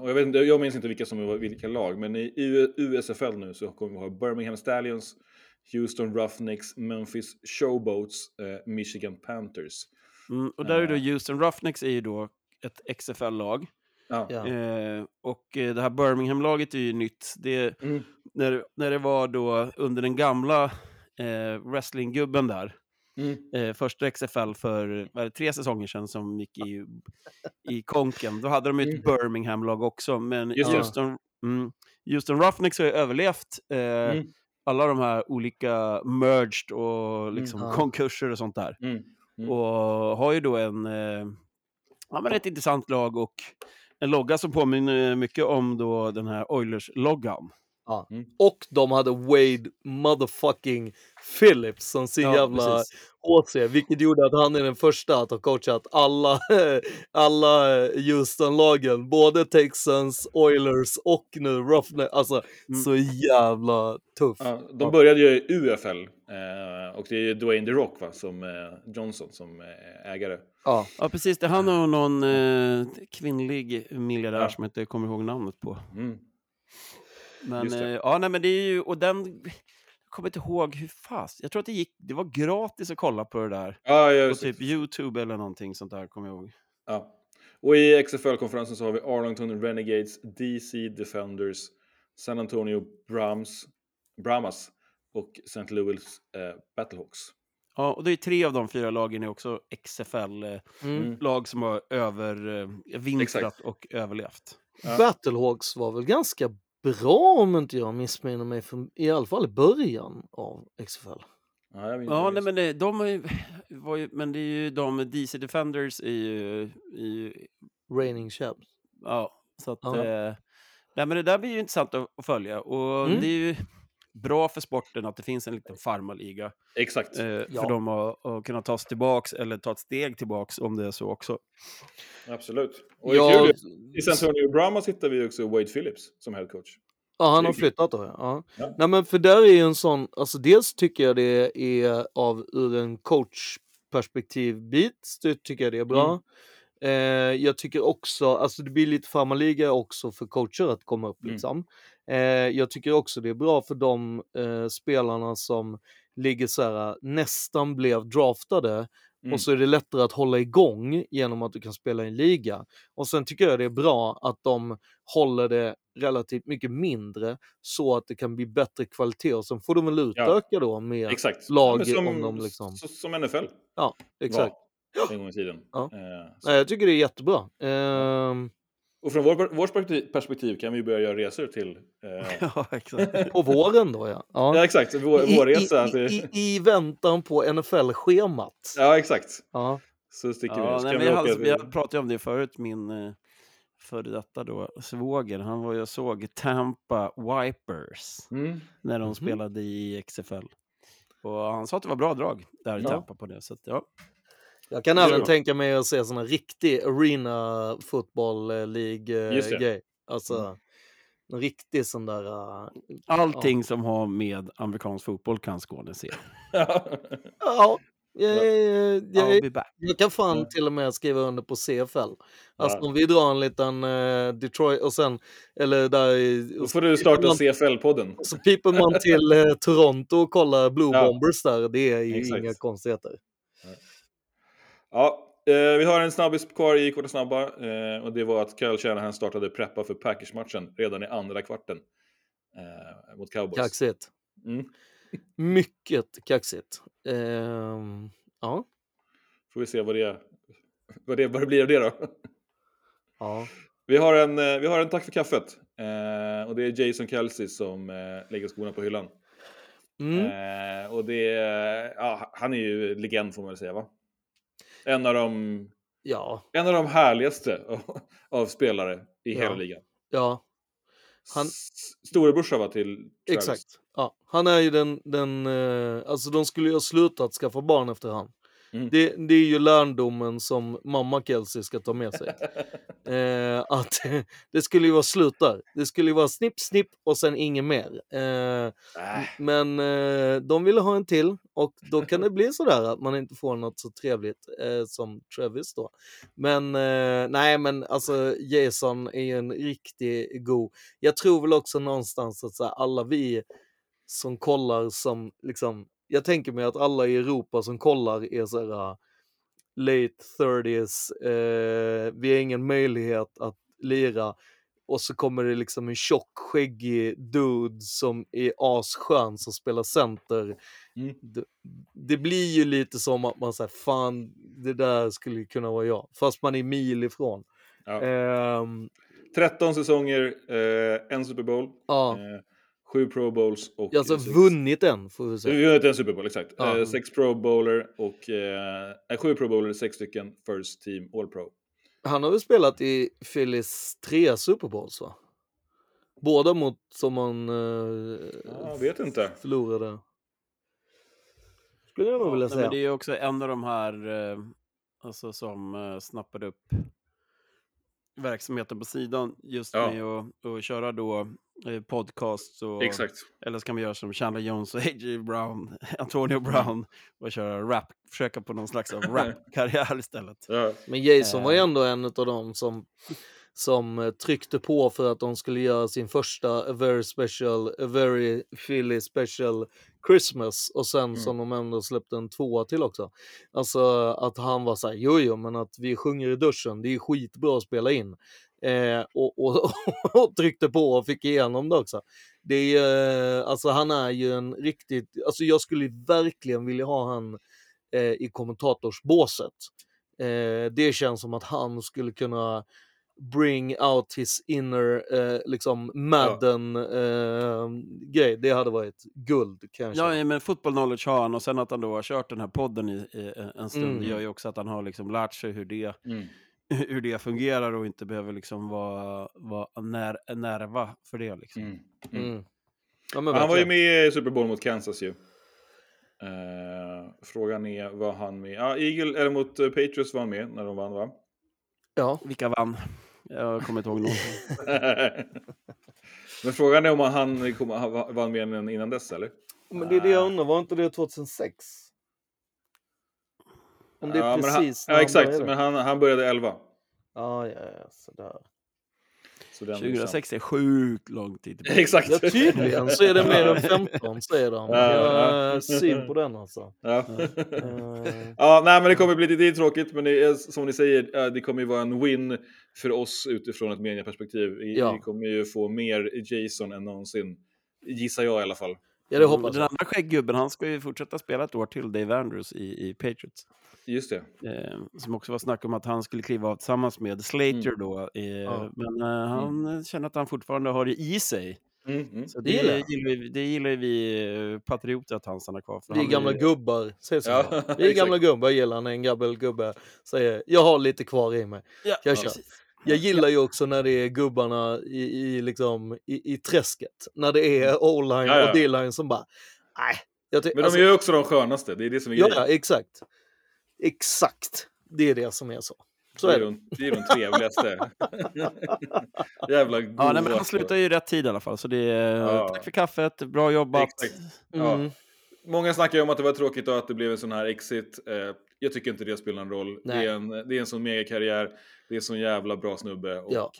Och jag minns inte vilka som var vilka lag, men i USFL nu så kommer vi ha Birmingham Stallions, Houston Roughnecks, Memphis Showboats, Michigan Panthers. Och där är då Houston Roughnecks är ju då ett XFL-lag. Och det här Birmingham-laget är ju nytt. Det, när det var då under den gamla wrestlinggubben där. Första XFL för 3 säsonger sedan som gick i konken. Då hade de ju ett Birmingham-lag också. Men Houston Roughnecks har ju överlevt alla de här olika merged och liksom konkurser och sånt där. Och har ju då en rätt intressant lag och en logga som påminner mycket om då den här Oilers-loggan. Ja. Och de hade Wade motherfucking Phillips som sin jävla åt sig, vilket gjorde att han är den första att ha coachat alla Houston-lagen, både Texans, Oilers och nu Roughnecks, alltså så jävla tuff. Ja, de började ju i UFL och det är ju Dwayne The Rock som Johnson som ägare. Ja, precis, det han har någon kvinnlig miljardär som jag inte kommer ihåg namnet på. Men men det är ju, och den kommer inte ihåg hur fast. Jag tror att det var gratis att kolla på det där. På typ YouTube eller någonting sånt där, kommer jag ihåg. Ja. Och i XFL-konferensen så har vi Arlington Renegades, DC Defenders, San Antonio Brahmas och St. Louis Battlehawks. Ja, och det är 3 av de 4 lagen är också XFL-lag som har övervintrat och överlevt. Ja. Battlehawks var väl ganska bra om inte jag missminner mig, i alla fall i början av XFL. Men det är ju de DC Defenders i Reigning Champs. Ja, så att men det där blir ju intressant att följa och det är ju bra för sporten att det finns en liten farmarliga. Exakt. För dem att kunna ta sig tillbaks eller ta ett steg tillbaks om det är så också. Absolut. Och i San Antonio Brahmas hittar vi också Wade Phillips som head coach. Ja, han har flyttat då. Ja. Nej, men för där är ju en sån, alltså dels tycker jag det är ur en coachperspektivbit, tycker jag det är bra. Jag tycker också, alltså det blir lite farmarliga också för coacher att komma upp liksom. Jag tycker också det är bra för de spelarna som ligger så här, nästan blev draftade och så är det lättare att hålla igång genom att du kan spela i en liga. Och sen tycker jag det är bra att de håller det relativt mycket mindre så att det kan bli bättre kvalitet och sen får de väl utöka då med lag om de liksom. Som NFL. Ja, exakt. En gång i tiden. Ja. Nej, jag tycker det är jättebra. Och från vår perspektiv kan vi börja göra resor till... Ja, exakt. På våren då, ja exakt. Vårresa. I väntan på NFL-schemat. Ja, exakt. Ja. Så sticker vi. Jag pratade om det förut, min före detta då, svåger. Han var, jag såg Tampa Wipers när de spelade i XFL. Och han sa att det var bra drag där i Tampa på det. Så att, jag kan även tänka mig att se såna riktig arena football league-grej. Alltså en riktig sån där... Allting som har med amerikansk fotboll kan Skåne se. Jag kan fan till och med skriva under på CFL. Alltså om vi drar en liten Detroit och sen... Eller där, då får du starta CFL-podden. Så piper man till Toronto och kollar Blue Bombers där. Det är ju inga konstigheter. Ja, vi har en snabbis kvar i korta snabba och det var att Kyle Shanahan startade preppa för Packers-matchen redan i andra kvarten mot Cowboys. Kaxigt. Mycket kaxigt. Ja. Får vi se vad det blir av det då. Ja. Vi har en tack för kaffet och det är Jason Kelsey som lägger skorna på hyllan. Och det han är ju legend får man väl säga, va? En av de härligaste av spelare i hela ligan. Ja. Han... Storebrorsa var till Travis. Exakt. Ja, han är ju den alltså de skulle ju ha slutat skaffa barn efter han. Mm. Det är ju lärdomen som mamma Kelsey ska ta med sig. Att det skulle ju vara slutar. Det skulle ju vara snipp, snipp och sen ingen mer. Men de ville ha en till. Och då kan det bli sådär att man inte får något så trevligt som Travis då. Men nej, men alltså Jason är ju en riktig god. Jag tror väl också någonstans att så här, alla vi som kollar som liksom... Jag tänker mig att alla i Europa som kollar är såhär late 30s. Vi har ingen möjlighet att lira. Och så kommer det liksom en tjock, skäggig dude som är asskön som spelar center. Mm. Det blir ju lite som att man säger, fan, det där skulle kunna vara jag. Fast man är mil ifrån. Ja. 13 säsonger, en Super Bowl. Ja. 7 Pro Bowls och... Alltså vunnit en, får vi säga. Vunnit en Super Bowl, exakt. 6 Pro Bowler och... 7 Pro Bowler, 6 stycken First Team All Pro. Han har väl spelat i Phillies 3 Super Bowls, va? Båda mot som han... jag vet inte. Förlorade. Skulle jag nog vilja säga. Men det är ju också en av de här... alltså som snappade upp verksamheten på sidan. Just med att köra då... podcast och... Exakt. Eller så kan vi göra som Chandler Jones och AJ Brown, Antonio Brown, och köra rap, försöka på någon slags rap-karriär istället. Ja. Men Jason var ju ändå en av dem som tryckte på för att de skulle göra sin första A Very Philly Special Christmas, och sen som de ändå släppte en 2 till också. Alltså att han var så här, jojo, men att vi sjunger i duschen, det är skitbra att spela in. Och tryckte på och fick igenom det också. Det är alltså, han är ju en riktigt, alltså jag skulle verkligen vilja ha han i kommentatorsbåset. Det känns som att han skulle kunna bring out his inner liksom Madden grej. Det hade varit guld kanske. Ja, men football knowledge har han, och sen att han då har kört den här podden i en stund gör ju också att han har liksom lärt sig hur det fungerar och inte behöver liksom vara nerva för det liksom. Ja, men han var ju med i Super Bowl mot Kansas ju. Frågan är, var han med? Ja, Eagle eller mot Patriots var han med när de vann, va? Ja, vilka vann? Jag kommer inte ihåg någon. Men frågan är om han vann med en innan dess eller? Men det är det jag undrar, var inte det 2006? Om det är precis han, ja, exakt, började. Men han började 11. Ja, sådär. Så 2006 är sjukt lång tid. Exakt. Ja, tydligen så är det mer än 15, säger de. Syn på den alltså. Ja, nej, men det kommer bli lite tråkigt, men det är, som ni säger, det kommer ju vara en win för oss utifrån ett medieperspektiv. Vi kommer ju få mer Jason än någonsin, gissar jag i alla fall. Ja, det hoppas. Den andra skägggubben, han ska ju fortsätta spela ett år till, Dave Andrews i Patriots. Just det. Som också var snack om att han skulle kliva av tillsammans med Slater då. Men han känner att han fortfarande har det i sig. Så det gillar vi patrioter, att han stannar kvar. För vi gamla gubbar, säger så. Ja. Vi gamla gubbar gillar han, en gammal gubbe säger, jag har lite kvar i mig. Ja, jag gillar ju också när det är gubbarna i träsket. När det är O-line och D-line som bara, nej. Men de är ju också de skönaste, det är det som är grejen. Ja, exakt. Exakt, det är det som är så. Så är det är de trevligaste. Jävla goda. Ja, nej, men han slutar ju rätt tid i alla fall. Så det är, tack för kaffet, bra jobbat. Många snackar ju om att det var tråkigt och att det blev en sån här exit. Jag tycker inte det spelar en roll. Det är en sån megakarriär. Det är en sån jävla bra snubbe. Och,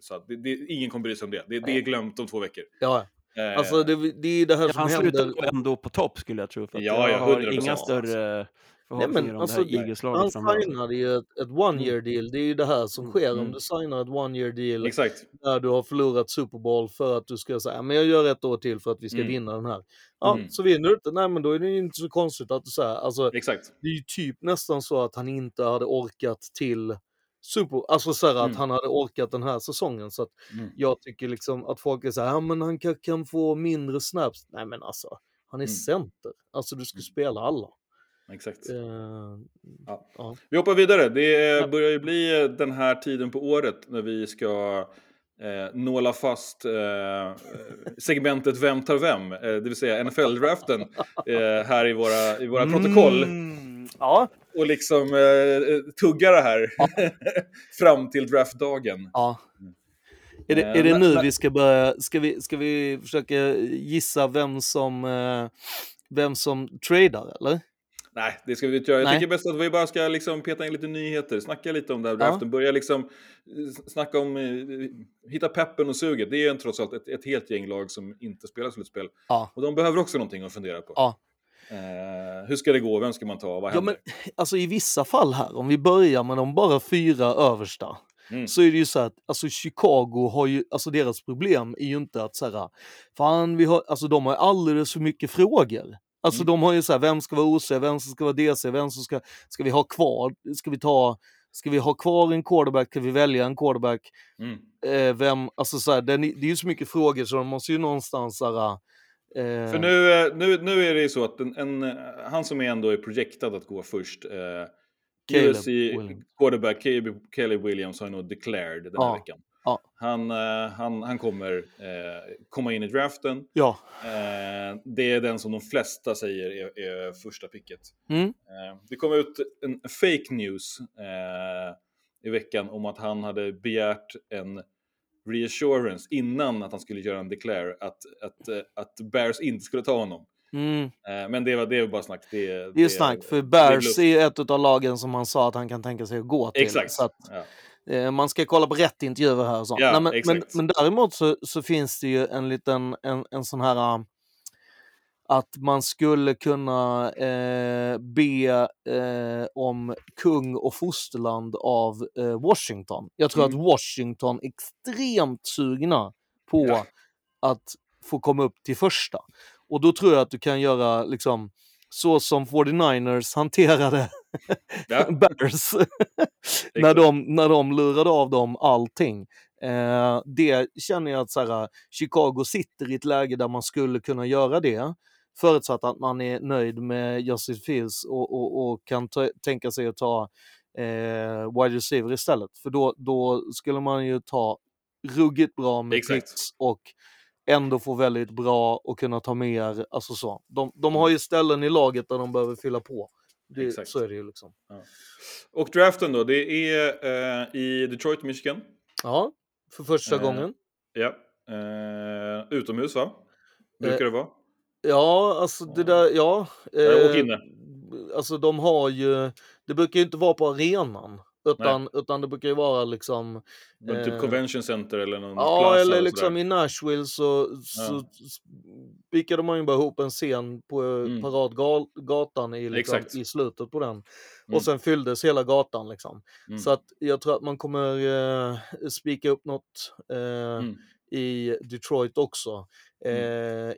så att ingen kommer bry sig om det. Det är glömt om 2 veckor. Ja. Alltså det är det här som händer. Han slutar ändå på topp, skulle jag tro. För att jag har inga större... Nej, men alltså, han signade ju ett one-year deal. Det är ju det här som sker om du signar ett one-year deal. Exakt. Där du har förlorat Super Bowl för att du ska säga, men jag gör ett år till för att vi ska vinna den här. Ja, så vinner du inte. Nej, men då är det ju inte så konstigt att du säger, alltså, exakt. Det är ju typ nästan så att han inte hade orkat till Super, alltså så här, att han hade orkat den här säsongen. Så att jag tycker liksom att folk är så här, ja, men han kan få mindre snaps. Nej, men alltså, han är center. Alltså, du ska spela alla. Exakt. Vi hoppar vidare. Det börjar ju bli den här tiden på året när vi ska nåla fast segmentet Vem tar vem? Det vill säga NFL-draften här i våra protokoll. Ja. Och liksom tugga det här fram till draftdagen. Ja. Är det nu vi ska börja? Ska vi försöka gissa vem som tradar, eller? Nej, det ska vi inte göra. Jag tycker bäst att vi bara ska liksom peta in lite nyheter. Snacka lite om det här draften. Börja liksom snacka om... Hitta peppen och suget. Det är ju trots allt ett helt gäng lag som inte spelar slutspel. Ja. Och de behöver också någonting att fundera på. Ja. Hur ska det gå? Vem ska man ta? Vad händer? Ja, men, alltså, i vissa fall här, om vi börjar med de bara 4 översta. Mm. Så är det ju så att alltså Chicago har ju, alltså deras problem är ju inte att så här, fan vi har, alltså de har alldeles för mycket frågor. Alltså de har ju så här, vem ska vara OC, vem som ska vara DC, vem som ska vi ha kvar, ska vi ha kvar en quarterback, ska vi välja en quarterback, vem, alltså så här, det är ju så mycket frågor så de måste ju någonstans så här, för nu är det ju så att han som är ändå är projektad att gå först, quarterback Caleb Williams har nog declared den här veckan. Ja. Han kommer komma in i draften. Ja. Det är den som de flesta säger är första picket. Det kom ut en fake news i veckan om att han hade begärt en reassurance innan att han skulle göra en declare att Bears inte skulle ta honom. Men det var bara snack. Det är snack, för Bears är ett av lagen som han sa att han kan tänka sig att gå till. Exakt. Så att, man ska kolla på rätt intervjuer här och sånt. Yeah. Nej, men däremot så finns det ju en liten en sån här att man skulle kunna be om kung och fosterland av Washington. Jag tror att Washington är extremt sugna på att få komma upp till första. Och då tror jag att du kan göra liksom så som 49ers hanterade Bears när de lurade av dem allting. Det känner jag att så här, Chicago sitter i ett läge där man skulle kunna göra det förutsatt att man är nöjd med Justin Fields och kan tänka sig att ta wide receiver istället. För då skulle man ju ta ruggigt bra med picks och ändå få väldigt bra och kunna ta mer, alltså så. De har ju ställen i laget där de behöver fylla på. Exakt. Så är det ju liksom. Ja. Och draften då, det är i Detroit, Michigan. Ja, för första gången. Ja, utomhus va? Brukar det vara? Ja, alltså det där, ja. Och inne. Alltså de har ju, det brukar ju inte vara på arenan. Utan det brukar ju vara liksom... typ Convention Center eller någon plats. Ja, eller liksom i Nashville så spikade man ju bara ihop en scen på Paradgatan i slutet på den. Och sen fylldes hela gatan liksom. Så att jag tror att man kommer spika upp något i Detroit också.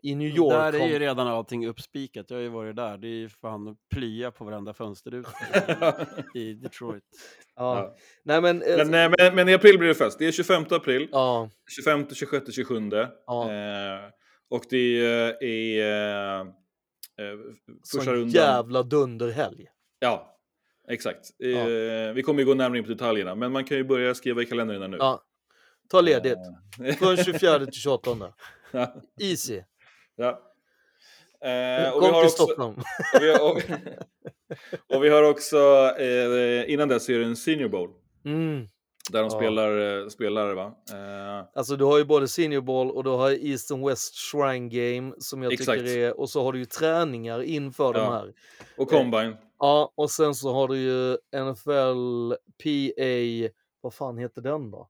I New York. Där är ju redan allting uppspikat. Jag har ju varit där. Det är ju fan plya på varenda fönster ut i Detroit. Ja. Men i april blir det fest. Det är 25 april. Ja. 25, 26, 27. Ja. Och det är första rundan. Jävla dunderhelg. Ja, exakt. Ja. Vi kommer ju gå närmare in på detaljerna. Men man kan ju börja skriva i kalendern nu. Ja. Ta ledigt. Från 24 till 28. Easy. Ja. Och kom vi har till Stockholm. Och vi har också innan dess är det en Senior Bowl. Där de spelar va? Alltså du har ju både Senior Bowl och du har East and West Shrine Game som jag tycker är, och så har du ju träningar inför de här. Och Combine. Ja, och sen så har du ju NFLPA, vad fan heter den då?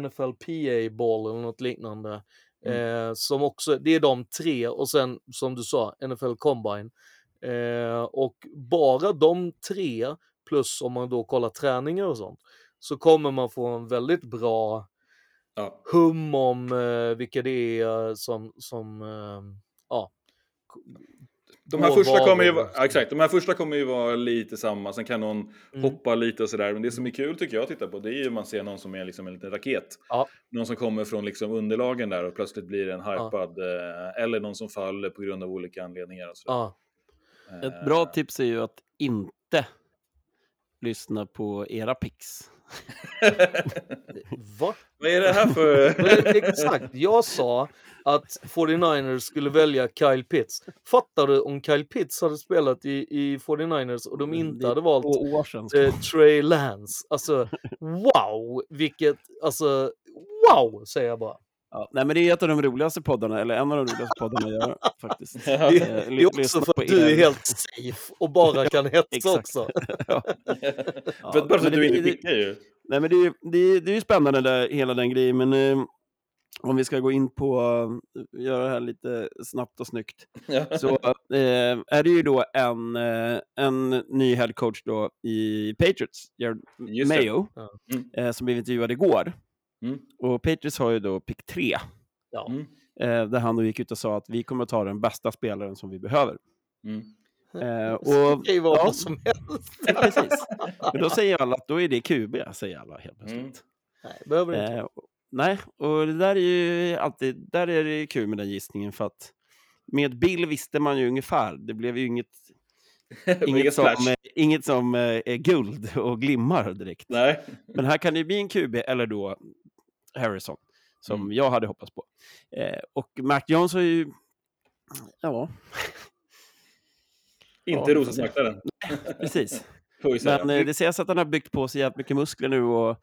NFLPA-boll eller något liknande. Som också, det är de 3 och sen som du sa, NFL Combine. Och bara de 3 plus om man då kollar träningar och sånt så kommer man få en väldigt bra hum om vilka det är som De här första kommer ju vara lite samma. Sen kan någon hoppa lite och sådär. Men det som är kul tycker jag att titta på, det är ju man ser någon som är liksom en liten raket. Ja. Någon som kommer från liksom underlagen där och plötsligt blir en hypad. Eller någon som faller på grund av olika anledningar. Och sådär. Ja. Ett bra tips är ju att inte lyssna på era picks. Va? Vad är det här för... Exakt, jag sa att 49ers skulle välja Kyle Pitts. Fattar du om Kyle Pitts hade spelat i 49ers och de inte hade valt Trey Lance? Alltså, wow! Vilket, alltså, wow, säger jag bara. Ja, nej, men det är ett av de roligaste poddarna, eller en av de roligaste poddarna jag gör, faktiskt. Det är också för att du är helt safe och bara kan hetsa också. Ja. Ja, för att bara så du inte skickar ju. Nej, men det är ju spännande där, hela den grejen, men om vi ska gå in på göra det här lite snabbt och snyggt, så är det ju då en ny head coach då i Patriots, Jared Mayo, som blev intervjuad igår. Mm. Och Patriots har ju då pick 3, där han då gick ut och sa att vi kommer att ta den bästa spelaren som vi behöver. Och det var vad som helst. Ja, precis. Men då säger alla att då är det QB, säger alla helt plötsligt. Nej, behöver inte. Nej, och det där är ju alltid, där är det kul med den gissningen, för att med Bill visste man ju ungefär. Det blev ju inget som är guld och glimmar direkt. Nej. Men här kan det bli en QB eller då Harrison, som jag hade hoppats på. Och Mac Jones har ju inte rosasmarknaden. Precis. Men det sägs att han har byggt på sig jävligt mycket muskler nu och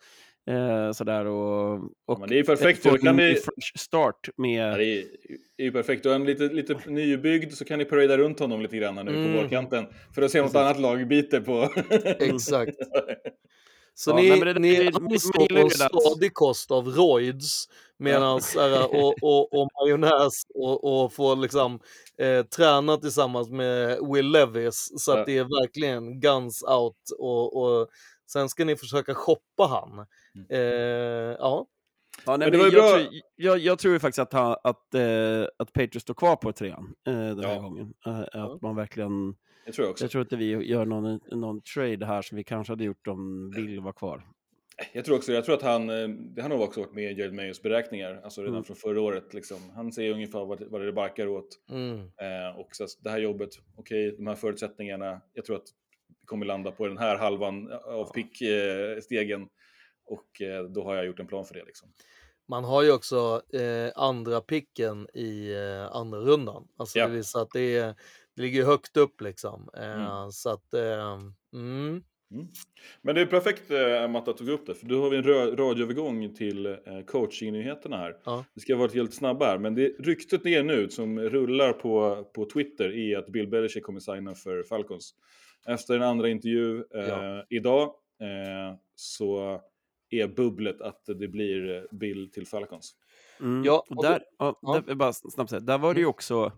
sådär. Och men det är ju perfekt. Då kan ni... fresh start med... Ja, det är ju perfekt. Och en lite nybyggd, så kan ni parada runt honom lite grann nu på vårkanten. För att se något annat lag biter på. Exakt. Så ni anslår en stadig kost av roids, medan och majonnäs och får liksom träna tillsammans med Will Levis, så att det är verkligen guns out, och sen ska ni försöka shoppa han. Jag tror ju faktiskt att Patriots står kvar på 3:an den här gången. Att man verkligen... Jag tror också. Jag tror inte vi gör någon trade här som vi kanske hade gjort om Bill var kvar. Jag tror också. Jag tror att han har också varit med i Jared Mayos beräkningar. Alltså redan från förra året. Liksom. Han ser ungefär vad det barkar åt. Och så det här jobbet. Okej, de här förutsättningarna. Jag tror att vi kommer landa på den här halvan av pickstegen. Och då har jag gjort en plan för det. Liksom. Man har ju också andra picken i andra rundan. Alltså det visar att det är... Det ligger högt upp liksom. Så att, Men det är perfekt Matt att tog upp det. För då har vi en radioövergång till coachingnyheterna här. Det ska vara helt snabbt här. Men det ryktet ner nu som rullar på Twitter är att Bill Belichick kommer signa för Falcons. Efter en andra intervju idag så är bubblet att det blir Bill till Falcons. Ja, och där bara snabbt säga. Där var det ju också...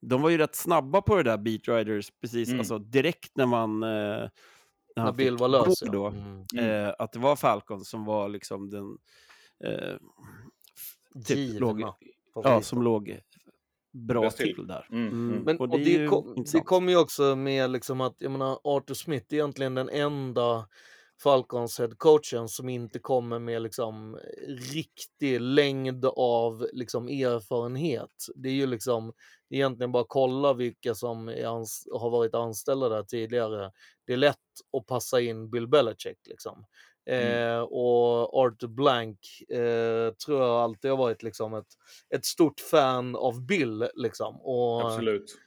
De var ju rätt snabba på det där Beat Riders, precis, alltså direkt när Bill var lös då, att det var Falcon som var liksom den typ som låg bra till där. Men, och det kommer ju också med liksom att, jag menar, Arthur Smith är egentligen den enda Falcons headcoachen som inte kommer med liksom riktig längd av liksom erfarenhet. Det är ju liksom egentligen bara kolla vilka som har varit anställda där tidigare. Det är lätt att passa in Bill Belichick liksom. Och Arthur Blank tror jag alltid har varit liksom ett stort fan av Bill liksom. Och, absolut.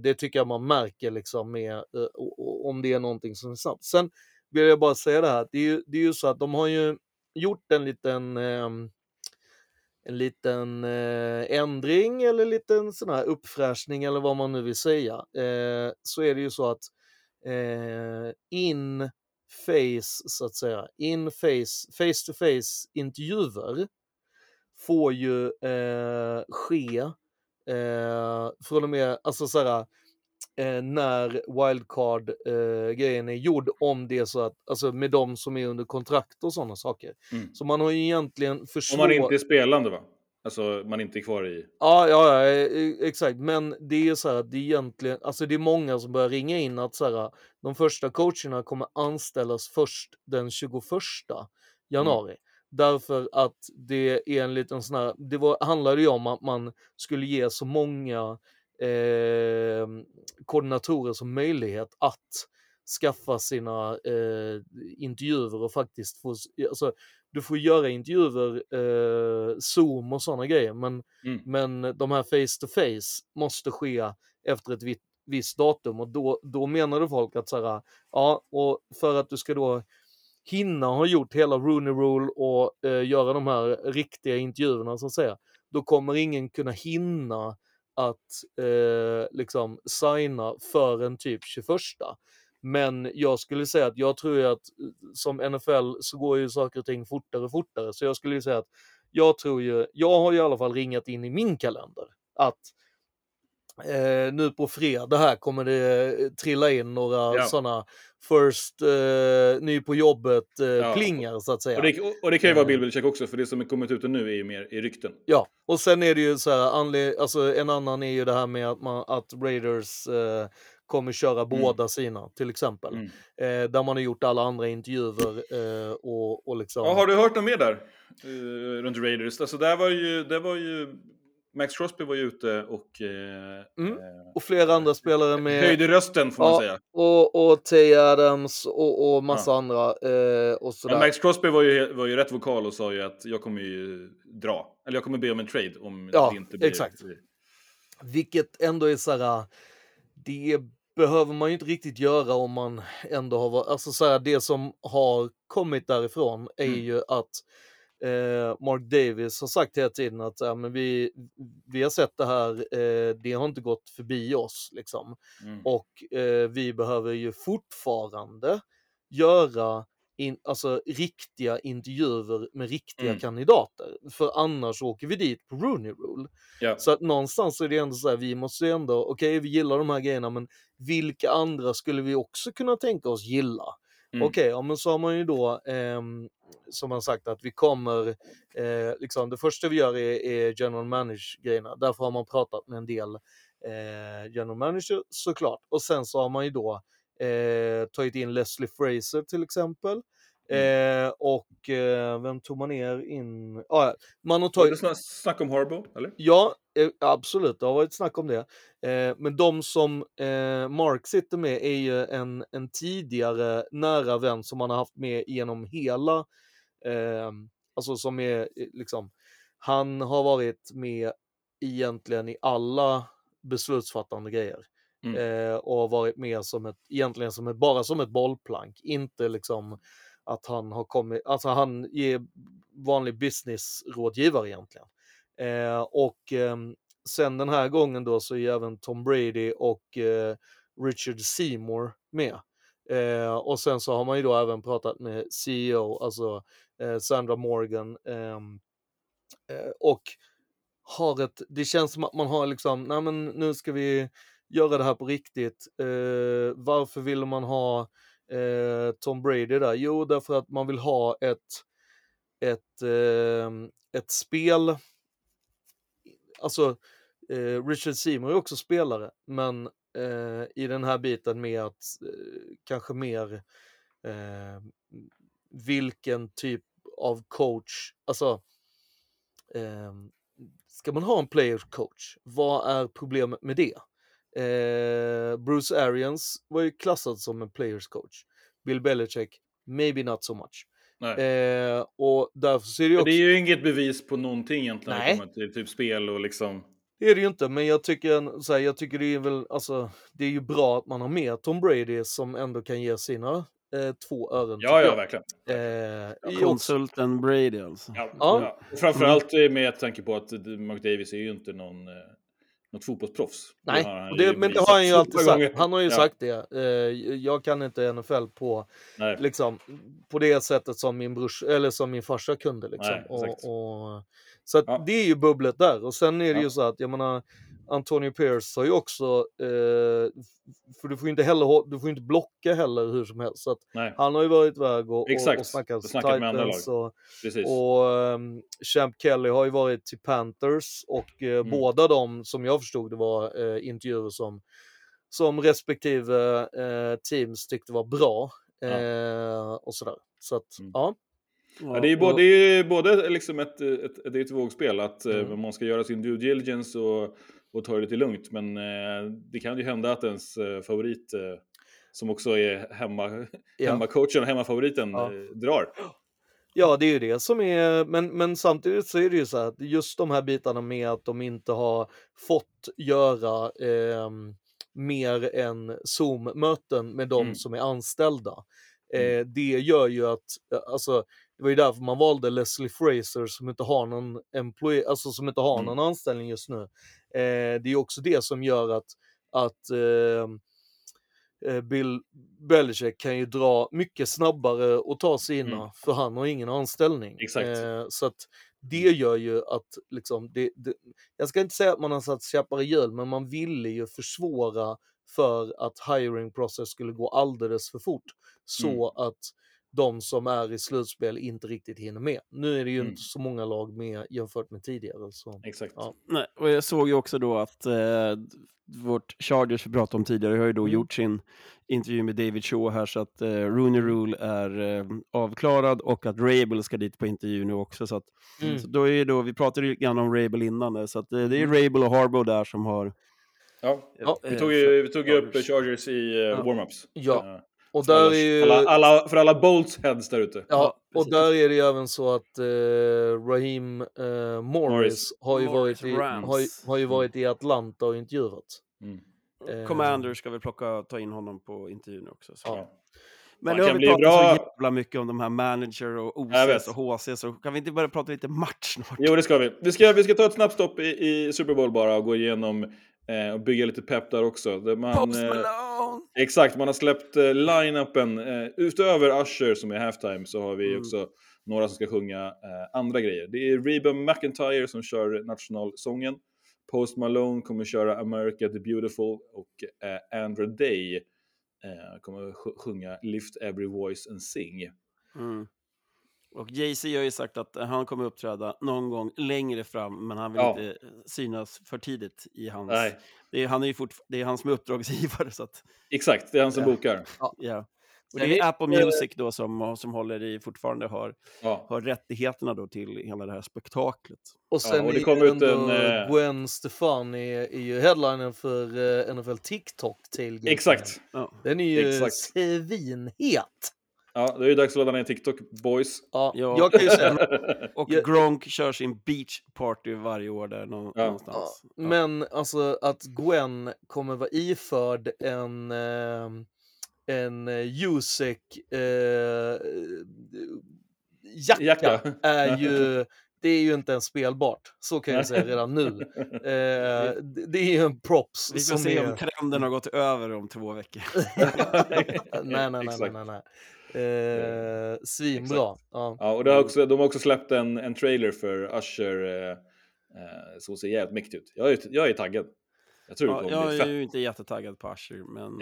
Det tycker jag man märker liksom med om det är någonting som är sant. Sen vill jag bara säga det här, det är ju så att de har ju gjort en liten ändring eller liten sån här uppfräschning eller vad man nu vill säga. Så är det ju så att face-to-face intervjuer får ju ske från och med, alltså så här, när wildcard-grejen är gjord, om det är så att, alltså med de som är under kontrakt och sådana saker. Så man har ju egentligen försvårat... Om man inte är spelande, va? Alltså man inte är kvar i... Ja, exakt. Men det är ju så här att det är egentligen... Alltså det är många som börjar ringa in att så här, de första coacherna kommer anställas först den 21 januari. Därför att det är en liten sån här... Det handlade ju om att man skulle ge så många... koordinatorer som möjlighet att skaffa sina intervjuer och faktiskt få, alltså, du får göra intervjuer, Zoom och sådana grejer, men de här face-to-face måste ske efter ett visst datum, och då menar du folk att så här, ja, och för att du ska då hinna ha gjort hela Rooney Rule och göra de här riktiga intervjuerna så att säga, då kommer ingen kunna hinna att liksom signa för en typ 21. Men jag skulle säga att jag tror att som NFL så går ju saker och ting fortare och fortare, så jag skulle ju säga att jag har ju i alla fall ringat in i min kalender att nu på fredag här kommer det trilla in några sådana first ny på jobbet klingar så att säga. Och det kan ju vara Bill Belichick också, för det som är kommit ut och nu är ju mer i rykten. Ja, och sen är det ju så här, alltså en annan är ju det här med att Raiders kommer köra båda sina, till exempel. Där man har gjort alla andra intervjuer och liksom... Ja, har du hört något mer där? Runt Raiders. Alltså där var ju Max Crosby var ju ute och flera andra spelare med höjde rösten, får man säga. Och Tay Adams och massa andra och sådär. Men Max Crosby var ju rätt vokal och sa ju att jag kommer ju dra, eller jag kommer be om en trade om det inte blir. Exakt. Vilket ändå är så här, det behöver man ju inte riktigt göra om man ändå har, alltså så här, det som har kommit därifrån är ju att Mark Davis har sagt hela tiden att men vi har sett det här, det har inte gått förbi oss liksom. Och vi behöver ju fortfarande göra alltså riktiga intervjuer med riktiga kandidater, för annars åker vi dit på Rooney Rule. Så att någonstans är det ändå så här, vi måste ändå, okej, vi gillar de här grejerna, men vilka andra skulle vi också kunna tänka oss gilla? Okej, ja, men så har man ju då som man sagt att vi kommer liksom, det första vi gör är general manager-grejerna. Därför har man pratat med en del general manager såklart. Och sen så har man ju då tagit in Leslie Frazier till exempel. Och vem tog man ner in? Man har tagit... Var det snack om Harbaugh, eller? Ja, absolut. Det har varit snack om det. Men de som Mark sitter med är ju en tidigare nära vän som man har haft med genom hela... alltså som är liksom... Han har varit med egentligen i alla beslutsfattande grejer. Och har varit med som bara som ett bollplank. Inte liksom... att han har kommit, alltså han är vanlig businessrådgivare egentligen. Sen den här gången då så är även Tom Brady och Richard Seymour med. Och sen så har man ju då även pratat med CEO, alltså Sandra Morgan. Och har det känns som att man har liksom, nej men nu ska vi göra det här på riktigt. Varför vill man ha Tom Brady där? Jo, därför att man vill ha ett spel, alltså Richard Seymour är också spelare, men i den här biten med att kanske mer vilken typ av coach, alltså ska man ha en player coach? Vad är problemet med det? Bruce Arians var ju klassad som en players coach. Bill Belichick, maybe not so much. Och därför ser det också... Det är ju inget bevis på någonting egentligen. Nej. Typ spel och liksom... Det är det ju inte, men jag tycker det är väl, alltså, det är ju bra att man har med Tom Brady som ändå kan ge sina två öron. Ja, verkligen. Konsulten Brady alltså. Ja. Framförallt med tanke på att Mark Davis är ju inte något fotbollsproffs. Nej, men det har han ju alltid sagt. Han har ju sagt det. Jag kan inte NFL på liksom, på det sättet som min brors, eller som min farsa kunde liksom. Nej, och så att det är ju bubblet där. Och sen är det ju så att, jag menar, Antonio Pierce har ju också för du får inte blocka heller hur som helst, så att han har ju varit iväg och snackat med Titans och Champ Kelly har ju varit till Panthers och båda de, som jag förstod det, var intervjuer som respektive teams tyckte var bra och sådär. Så att Ja, det är ju både liksom ett vågspel att man ska göra sin due diligence och ta det lite lugnt, men det kan ju hända att ens favorit som också är hemmacoachen och hemmafavoriten drar. Ja, det är ju det som är, men samtidigt så är det ju så att just de här bitarna med att de inte har fått göra mer än Zoom-möten med de som är anställda. Det gör ju att, alltså det var ju därför man valde Leslie Frazier som inte har någon någon anställning just nu. Det är också det som gör att Bill Belichick kan ju dra mycket snabbare och ta sig in för han har ingen anställning. Så att det gör ju att liksom, jag ska inte säga att man har satt käppar i hjul, men man ville ju försvåra för att hiring process skulle gå alldeles för fort så att de som är i slutspel inte riktigt hinner med. Nu är det ju inte så många lag med jämfört med tidigare. Så, exakt. Ja. Nej, och jag såg ju också då att vårt Chargers vi pratade om tidigare har ju då gjort sin intervju med David Shaw här, så att Rooney Rule är avklarad och att Rabel ska dit på intervju nu också. Så att, så då är då, vi pratade ju grann om Rabel innan där, så att det är Rabel och Harbaugh där som har... Ja, vi tog ju upp Chargers i warm-ups. Ja. Och där är ju... för alla Bolts heads där ute. Ja, och där är det ju även så att Raheem Morris har ju varit i Atlanta och intervjuat. Commander ska vi ta in honom på intervjun också. Så. Ja. Men nu har vi pratat så jävla mycket om de här manager och OCS och HCS, så kan vi inte bara prata lite match snart? Jo, det ska vi. Vi ska ta ett snabbt stopp i Super Bowl bara och gå igenom och bygga lite pepp där också. Post Malone! Exakt, man har släppt line-upen. Utöver Usher som är halftime så har vi också några som ska sjunga andra grejer. Det är Reba McEntire som kör nationalsången. Post Malone kommer köra America the Beautiful och Andra Day kommer sjunga Lift Every Voice and Sing. Och Jay-Z har ju sagt att han kommer uppträda någon gång längre fram, men han vill inte synas för tidigt i hans... Nej. Det är han som är uppdragsgivare, så att... Exakt, det är han som bokar. Ja. Och det är Apple Music då som håller i fortfarande har rättigheterna då till hela det här spektaklet. Och sen och det kom ut Gwen Stefani är ju headlinen för NFL TikTok till. Exakt. Ja. Den är ju svinhet. Ja, det är ju dags att ladda ner TikTok, boys. Ja, jag kan ju säga. Och Gronk kör sin beach party varje år där någonstans. Ja. Men alltså att Gwen kommer vara iförd en Jusek jacka är ju... Det är ju inte ens spelbart. Så kan jag säga redan nu. Det är ju en props. Vi får se om trenden har gått över om 2 veckor. Nej. Svinbra. Ja, och de har också släppt en trailer för Usher som ser jävligt mäktigt ut. Jag är taggad. Jag är ju inte jättetaggad på Usher, men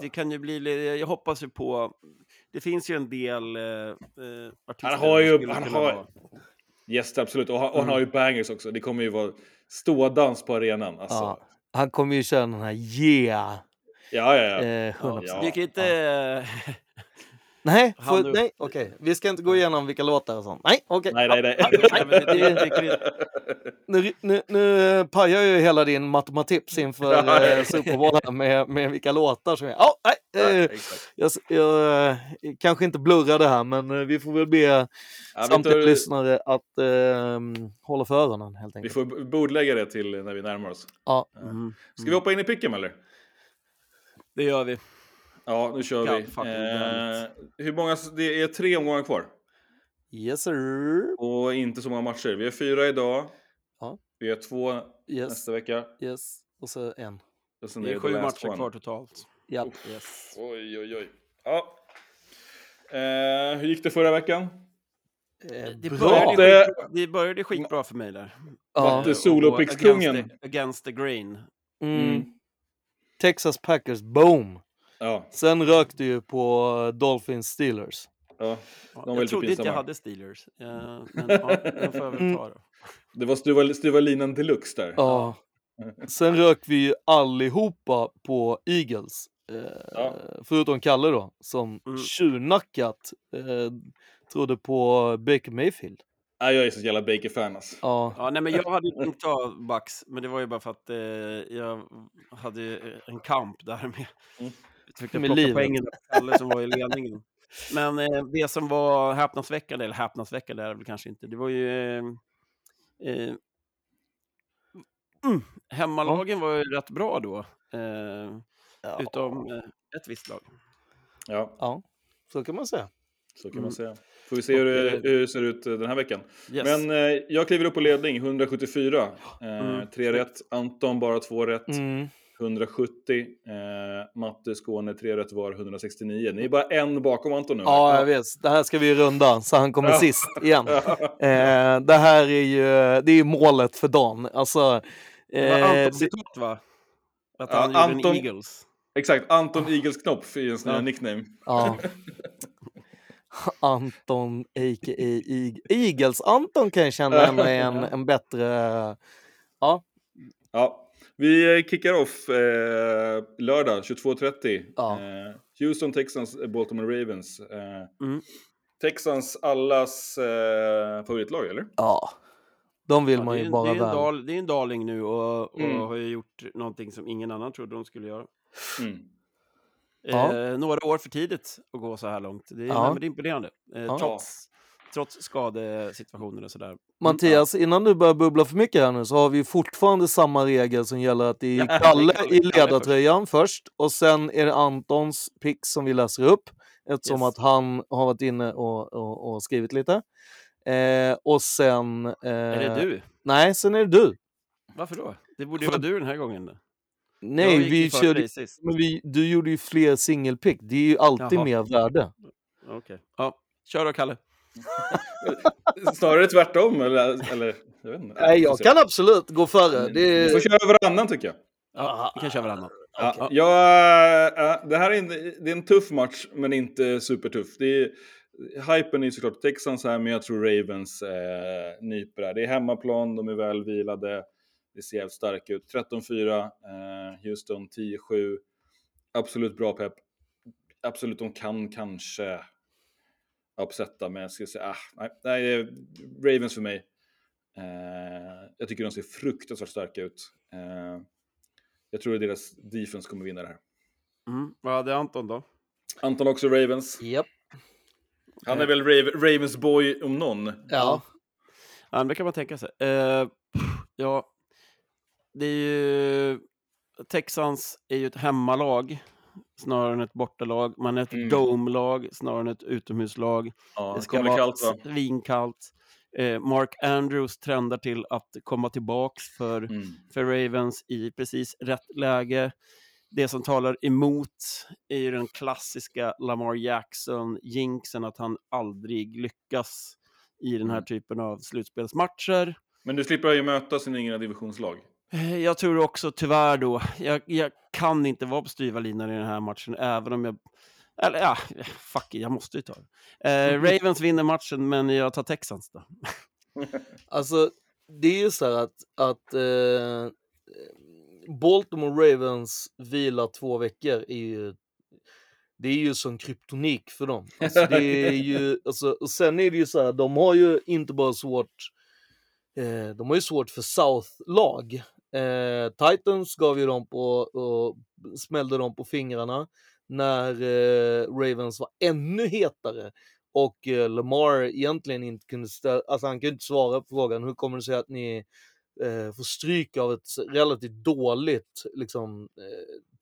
det kan ju bli... Jag hoppas ju på... Det finns ju en del artister. Han har yes, absolut. Och han har ju bangers också. Det kommer ju vara stådans på arenan. Alltså. Ja, han kommer ju köra den här Du kan inte... Nej, okej. Vi ska inte gå igenom vilka låtar och sånt. Nej, okej. Nej. Nu pajar ju hela din matematiks inför Super Bowl med vilka låtar som är... Jag kanske inte blurrar det här, men vi får väl be samtliga lyssnare att hålla för öronen helt enkelt. Vi får bordlägga det till när vi närmar oss. Ska vi hoppa in i picken eller? Det gör vi. Ja, nu kör vi. Hur många? Det är 3 omgångar kvar. Yes, sir. Och inte så många matcher. Vi är 4 idag. Ja. Vi är 2 nästa vecka. Yes. Och så 1. Och sen det är 7 matcher kvar totalt. Ja. Yes. Oj. Ja. Hur gick det förra veckan? Det började skitbra för mig där. Matte Solopix-kungen. Against the grain. Texas Packers, boom. Ja. Sen rökte ju på Dolphins Steelers. Ja, jag trodde inte jag hade Steelers. Men den får jag väl ta då. Det var stuva linan deluxe där. Ja. Sen rök vi ju allihopa på Eagles. Förutom Kalle då, som tjurnackat trodde på Baker Mayfield. Ja, jag är så jävla Baker-fan alltså. Ja, nej men jag hade ju inte tagit Bucks, men det var ju bara för att jag hade en kamp där med försökte plocka poängen där som var i ledningen. Men det som var häpnadsväckande, eller häpnadsväckande är det väl kanske inte, det var ju hemmalagen var ju rätt bra då, utom ett visst lag. Ja, så kan man säga. Så kan man säga. Får vi se hur det ser ut den här veckan. Yes. Men jag kliver upp på ledning, 174. 3 rätt. Anton bara 2 rätt. 170. Matte Skåne 3 rätt var, 169. Ni är bara en bakom Anton nu. Ja, jag vet. Det här ska vi runda, så han kommer sist igen. Det här är ju, det är målet för Dan. Alltså, det var Anton citat, va? Att han gjorde Anton, en Eagles. Exakt, Anton Eagles-Knopf är en sån här nickname. Ja. Anton a.k.a. Eagles. Anton kan jag känna en bättre... Ja. Vi kickar off lördag 22.30. Ja. Houston, Texans, Baltimore Ravens. Texans allas favoritlag, eller? Ja. De vill man ju bara väl. Det är en darling nu och har ju gjort någonting som ingen annan trodde de skulle göra. Några år för tidigt att gå så här långt. Det är imponerande. Trots skadesituationer och sådär. Mattias, innan du börjar bubbla för mycket här nu, så har vi fortfarande samma regel som gäller att det är Kalle i ledartröjan först, och sen är det Antons pick som vi läser upp, eftersom att han har varit inne och skrivit lite. Och sen... är det du? Nej, sen är det du. Varför då? Det borde ju vara du den här gången. Nej, vi körde, men du gjorde ju fler singelpick. Det är ju alltid mer värde. Okej. Ja, kör då, Kalle. Snarare tvärtom, eller jag vet inte. Nej, jag kan absolut gå före. Du får köra varannan, tycker jag. Ja, vi kan köra varannan. Okay. Det här är en tuff match, men inte supertuff. Hypen är såklart Texans här, men jag tror Ravens nyper där. Det är hemmaplan, de är välvilade. Det ser jävligt starkt ut. 13-4, Houston 10-7. Absolut bra pepp. Absolut, de kan kanske uppsätta, men jag skulle säga nej, Ravens för mig. Jag tycker de ser fruktansvärt starka ut. Jag tror att deras defense kommer vinna det här. Vad hade Anton då? Anton också Ravens. Japp. Han är väl Ravens boy om någon. Ja, det kan man tänka sig. Det är ju... Texans är ju ett hemmalag snarare än ett bortalag. Man är ett domelag snarare än ett utomhuslag. Ja, det ska vara kallt, va? Svinkallt. Mark Andrews trendar till att komma tillbaks för Ravens i precis rätt läge. Det som talar emot är ju den klassiska Lamar Jackson-jinxen, att han aldrig lyckas i den här typen av slutspelsmatcher. Men du slipper ju möta sin egna divisionslag. Jag tror också tyvärr då. Jag kan inte vara på styva linan i den här matchen, även om jag... Eller jag måste ju ta det. Ravens vinner matchen, men jag tar Texans då. Alltså, det är ju så här att Baltimore Ravens vilar 2 veckor det är ju som kryptonik för dem. Alltså, det är ju, och sen är det ju så här, de har ju inte bara svårt... de har ju svårt för South-lag. Titans gav ju dem och smällde dem på fingrarna när Ravens var ännu hetare. Och Lamar egentligen inte kunde han kunde inte svara på frågan, hur kommer det sig att ni får stryk av ett relativt dåligt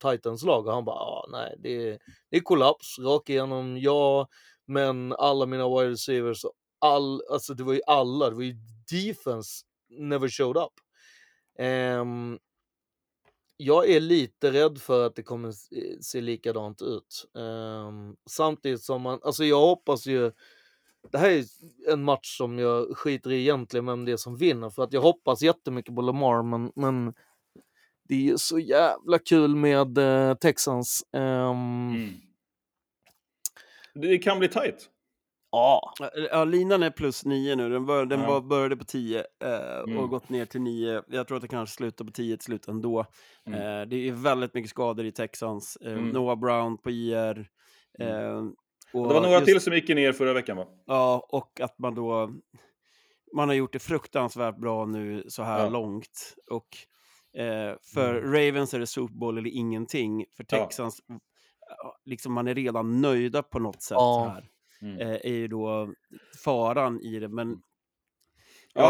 Titans-lag? Och han bara, nej, det är kollaps rakt igenom. Ja, men alla mina wide receivers, det var ju alla, det var ju defense never showed up. Jag är lite rädd för att det kommer se likadant ut. Samtidigt som jag hoppas ju, det här är en match som jag skiter i egentligen vem det är som vinner, för att jag hoppas jättemycket på Lamar, men det är ju så jävla kul med Texans. Det kan bli tight. Ja, linan är plus 9 nu. Den började på 10 och gått ner till 9. Jag tror att det kanske slutar på 10 till slut ändå. Det är väldigt mycket skador i Texans. Noah Brown på IR. Och det var några till som gick ner förra veckan, va? Ja, och att man har gjort det fruktansvärt bra nu så här långt. Och för Ravens är det Super Bowl eller ingenting. För Texans... liksom man är redan nöjda på något sätt här. Mm. Är ju då faran i det, men ja,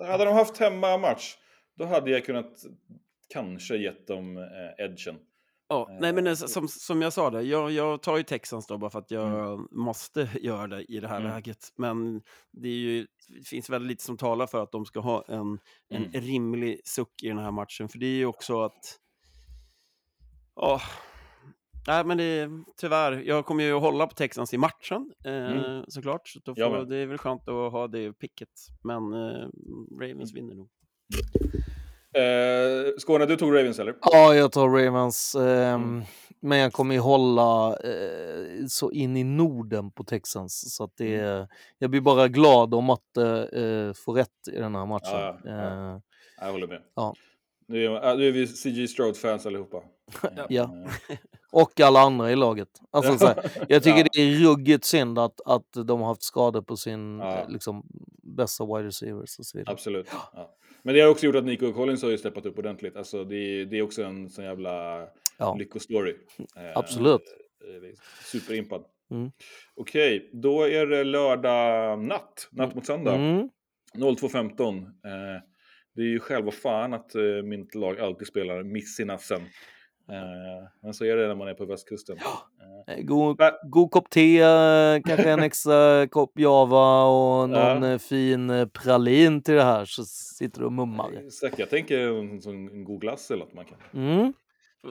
hade de haft hemma match, då hade jag kunnat kanske gett dem edgen. Ja, nej men som jag sa det, jag tar ju Texans då bara för att jag måste göra det i det här läget. Men det finns väldigt lite som talar för att de ska ha en rimlig suck i den här matchen. För det är ju också att... Nej, men tyvärr, jag kommer ju att hålla på Texans i matchen, såklart. Så då det är väl skönt att ha det picket. Men Ravens vinner nog. Skåne, du tog Ravens eller? Ja, jag tar Ravens. Men jag kommer ju hålla så in i Norden på Texans. Så att jag blir bara glad om att få rätt i den här matchen. Jag håller med. Ja. Nu är vi CJ Stroud-fans allihopa. Ja. Och alla andra i laget. Alltså, så här, jag tycker det är ruggigt synd att de har haft skador på sin liksom, bästa wide receivers och så vidare. Absolut. Ja. Men det har också gjort att Nico Collins har ju steppat upp ordentligt. Alltså, det är också en sån jävla lyckostory. Absolut. Superimpad. Mm. Okej, då är det lördag natt mot söndag. 02:15. Det är ju själva fan att mitt lag alltid spelar miss i natten. Men så är det när man är på västkusten. God kopp te, kanske en extra kopp java och någon fin pralin till det här, så sitter du och mummar. Säkert, jag tänker en god glass eller att man kan.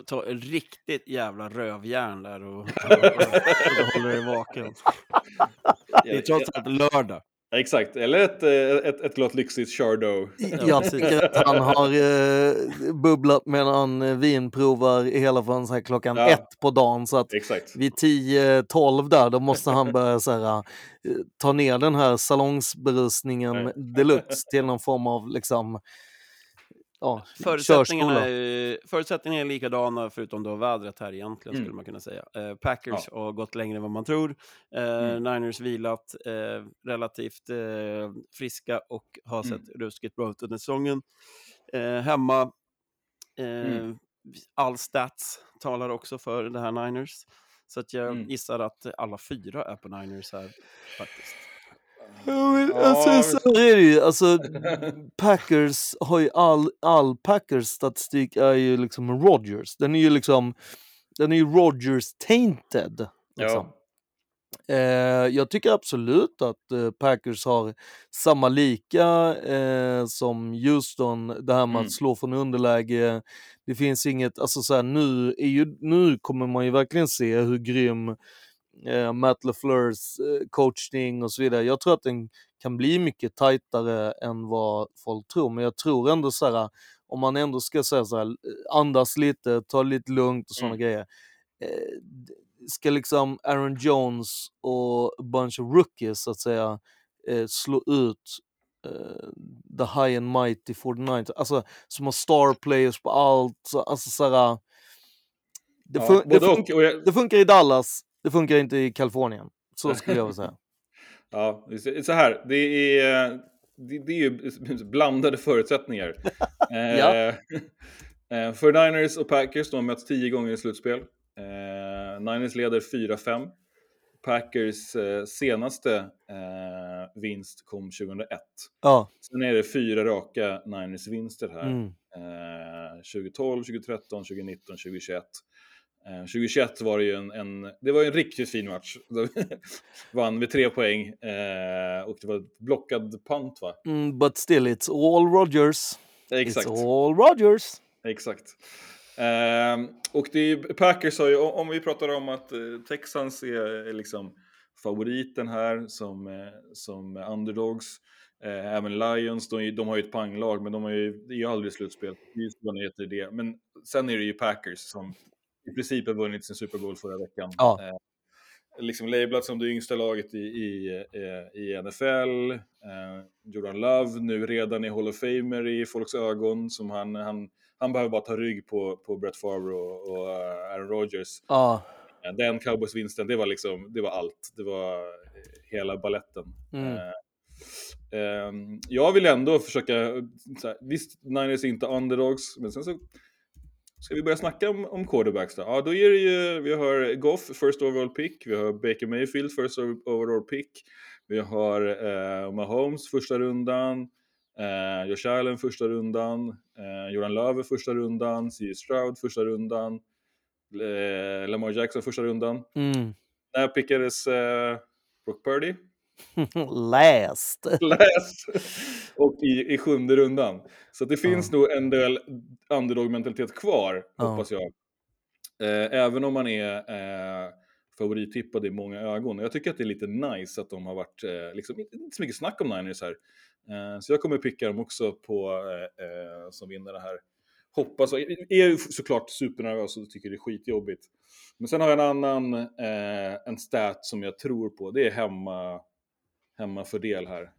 Ta en riktigt jävla rövjärn där och håller dig vaken. Det är trots allt lördag. Exakt, eller ett glatt lyxigt Chardot. Jag tycker att han har bubblat med någon vinprovar hela från så här klockan 1 på dagen. Så att vid 10-12 där, då måste han börja så här, ta ner den här salongsberusningen deluxe till någon form av liksom... Ja, förutsättningarna är likadana förutom då vädret här egentligen skulle man kunna säga. Packers har gått längre än vad man tror. Niners vilat relativt friska och har sett ruskigt bra ut under säsongen. Hemma all stats talar också för det här Niners. Så att jag gissar att alla fyra är på Niners här faktiskt. Alltså, så är det ju. Alltså, Packers har ju all Packers statistik är ju liksom Rodgers. Den är ju Rodgers tainted. Liksom. Ja. Jag tycker absolut att Packers har samma lika som Houston, det här med att slå från underläge. Det finns inget, alltså så här, nu kommer man ju verkligen se hur grym Matt LaFleurs coachning och så vidare. Jag tror att den kan bli mycket tajtare än vad folk tror, men jag tror ändå så här, om man ändå ska säga så här, andas lite, ta lite lugnt och sådana grejer, ska liksom Aaron Jones och bunch of rookies så att säga slå ut the high and mighty 49ers, alltså som har star players på allt, alltså så här, det funkar i Dallas. Det funkar inte i Kalifornien. Så skulle jag säga. Ja, så här. Det är ju blandade förutsättningar. Ja. 49ers och Packers, de har mötts 10 gånger i slutspel. Niners leder 4-5. Packers senaste vinst kom 2001. Ja. Sen är det 4 raka Niners vinster här. 2012, 2013, 2019, 2021. 2021 var det ju det var en riktigt fin match. Vann med 3 poäng och det var ett blockad punt, va? But still, it's all Rodgers. Exakt. It's all Rodgers. Exakt. Och Packers har ju, om vi pratar om att Texans är liksom favoriten här som underdogs. Även Lions, de har ju ett panglag, men det är ju aldrig slutspel. Det är det. Men sen är det ju Packers som i princip har vunnit sin Super Bowl förra veckan. Ja. Liksom lablat som det yngsta laget i NFL. Jordan Love nu redan i Hall of Famer i folks ögon. Som han behöver bara ta rygg på Brett Favre och Aaron Rodgers. Ja. Den Cowboys-vinsten, det var allt. Det var hela balletten. Jag vill ändå försöka... Så här, visst, Niners är inte underdogs, men sen så... Ska vi börja snacka om quarterbacks då? Ja, då är det ju, vi har Goff, first overall pick. Vi har Baker Mayfield, first overall pick. Vi har Mahomes, första rundan. Josh Allen, första rundan. Jordan Love, första rundan. C. Stroud, första rundan. Lamar Jackson, första rundan. Där pickades Brock Purdy. Läst. Och i sjunde rundan. Så det finns nog en del underdog-mentalitet kvar, hoppas jag. Även om man är favorittippad i många ögon. Jag tycker att det är lite nice att de har varit liksom, inte så mycket snack om Niners här. Så jag kommer picka dem också på som vinnare här. Hoppas, är såklart supernervös och tycker det är skitjobbigt. Men sen har jag en annan en stat som jag tror på. Det är hemmafördel här.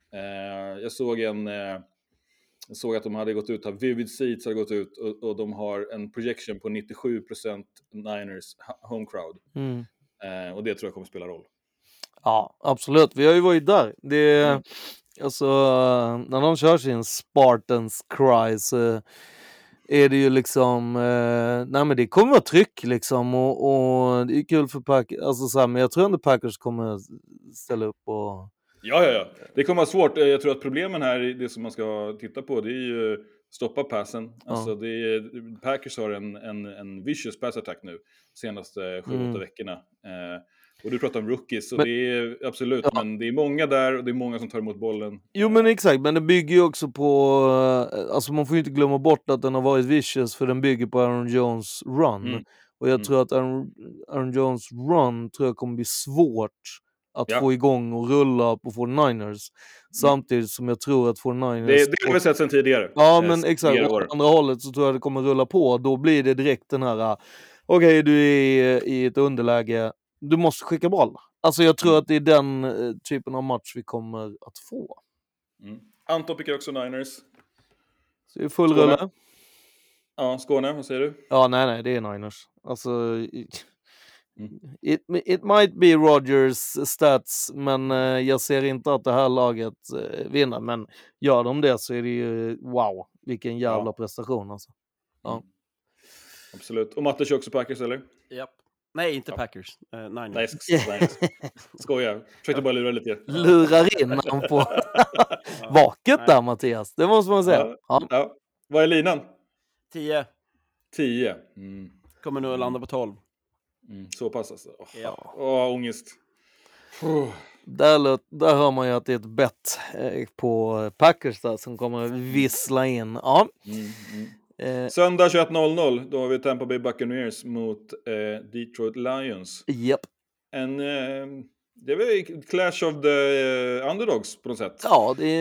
Jag såg att de hade gått ut här. Vivid Seats har gått ut och de har en projection på 97% Niners home crowd. Och det tror jag kommer spela roll. Ja, absolut. Vi har ju varit där. Det alltså när de kör sin Spartans cry så är det ju liksom nej men det kommer vara tryck liksom och det är kul för Packers alltså så här, men jag tror ändå Packers kommer ställa upp och ja. Det kommer vara svårt. Jag tror att problemen här, det som man ska titta på, det är ju stoppa passen. Alltså det är, Packers har en vicious pass attack nu senaste 7-8 veckorna. Och du pratar om rookies, så det är absolut, men det är många där och det är många som tar emot bollen. Jo men exakt, men det bygger ju också på, alltså man får ju inte glömma bort att den har varit vicious, för den bygger på Aaron Jones run. Och jag tror att Aaron Jones run tror jag kommer bli svårt att få igång och rulla på 49ers. Samtidigt som jag tror att 49ers... Det har vi sett sedan tidigare. Ja men exakt, åt andra hållet så tror jag det kommer rulla på. Då blir det direkt den här, okej, du är i ett underläge, du måste skicka boll. Alltså jag tror att det är den typen av match vi kommer att få. Anton pickar också Niners. Så det är full rulle. Ja, Skåne, vad säger du? Ja, nej, det är Niners. Alltså it might be Rodgers stats, men jag ser inte att det här laget vinner, men gör de det så är det ju wow, vilken jävla prestation alltså. Ja. Absolut. Och Matte kör också Packers, eller? Japp. Nej, inte Packers. Niners. Nej, skojar. Försökte bara lura lite. Lurar in han på vaket där, Mattias. Det måste man säga. Ja. Vad är linan? 10. Kommer nu att landa på 12. Så pass alltså. Ångest. Där hör man ju att det är ett bett på Packers där som kommer vissla in. Ja. Söndag 21:00, då har vi Tampa Bay Buccaneers mot Detroit Lions. Japp. Det är väl clash of the underdogs på något sätt. Ja, det är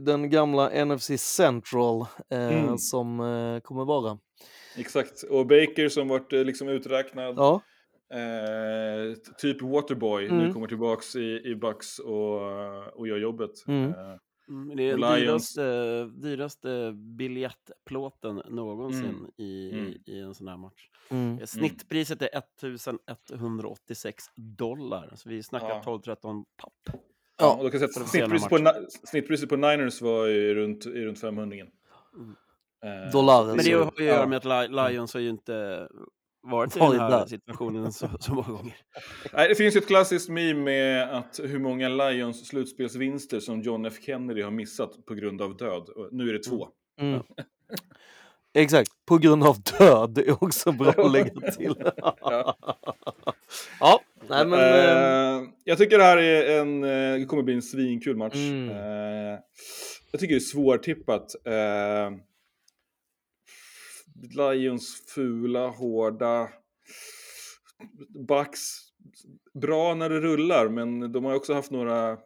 den gamla NFC Central som kommer vara. Exakt, och Baker som varit liksom uträknad. Ja. Typ Waterboy nu kommer tillbaks i Bucks och gör jobbet. Det är den dyraste biljettplåten någonsin i en sån här match. Snittpriset är $1,186. Så vi snackar 12-13 papp. Ja, och då kan jag säga att snittpriset på Niners var ju runt 500. Dollar. Men det har ju att göra med att Lions har ju inte varit i den här situationen så många gånger. Nej, det finns ju ett klassiskt meme med att hur många Lions slutspelsvinster som John F. Kennedy har missat på grund av död. Nu är det 2. Exakt, på grund av död. Det är också bra att lägga till. Nej, men jag tycker det här är det kommer bli en svinkul match. Jag tycker det är svårtippat. Lions fula, hårda. Bucks bra när det rullar, men de har också haft några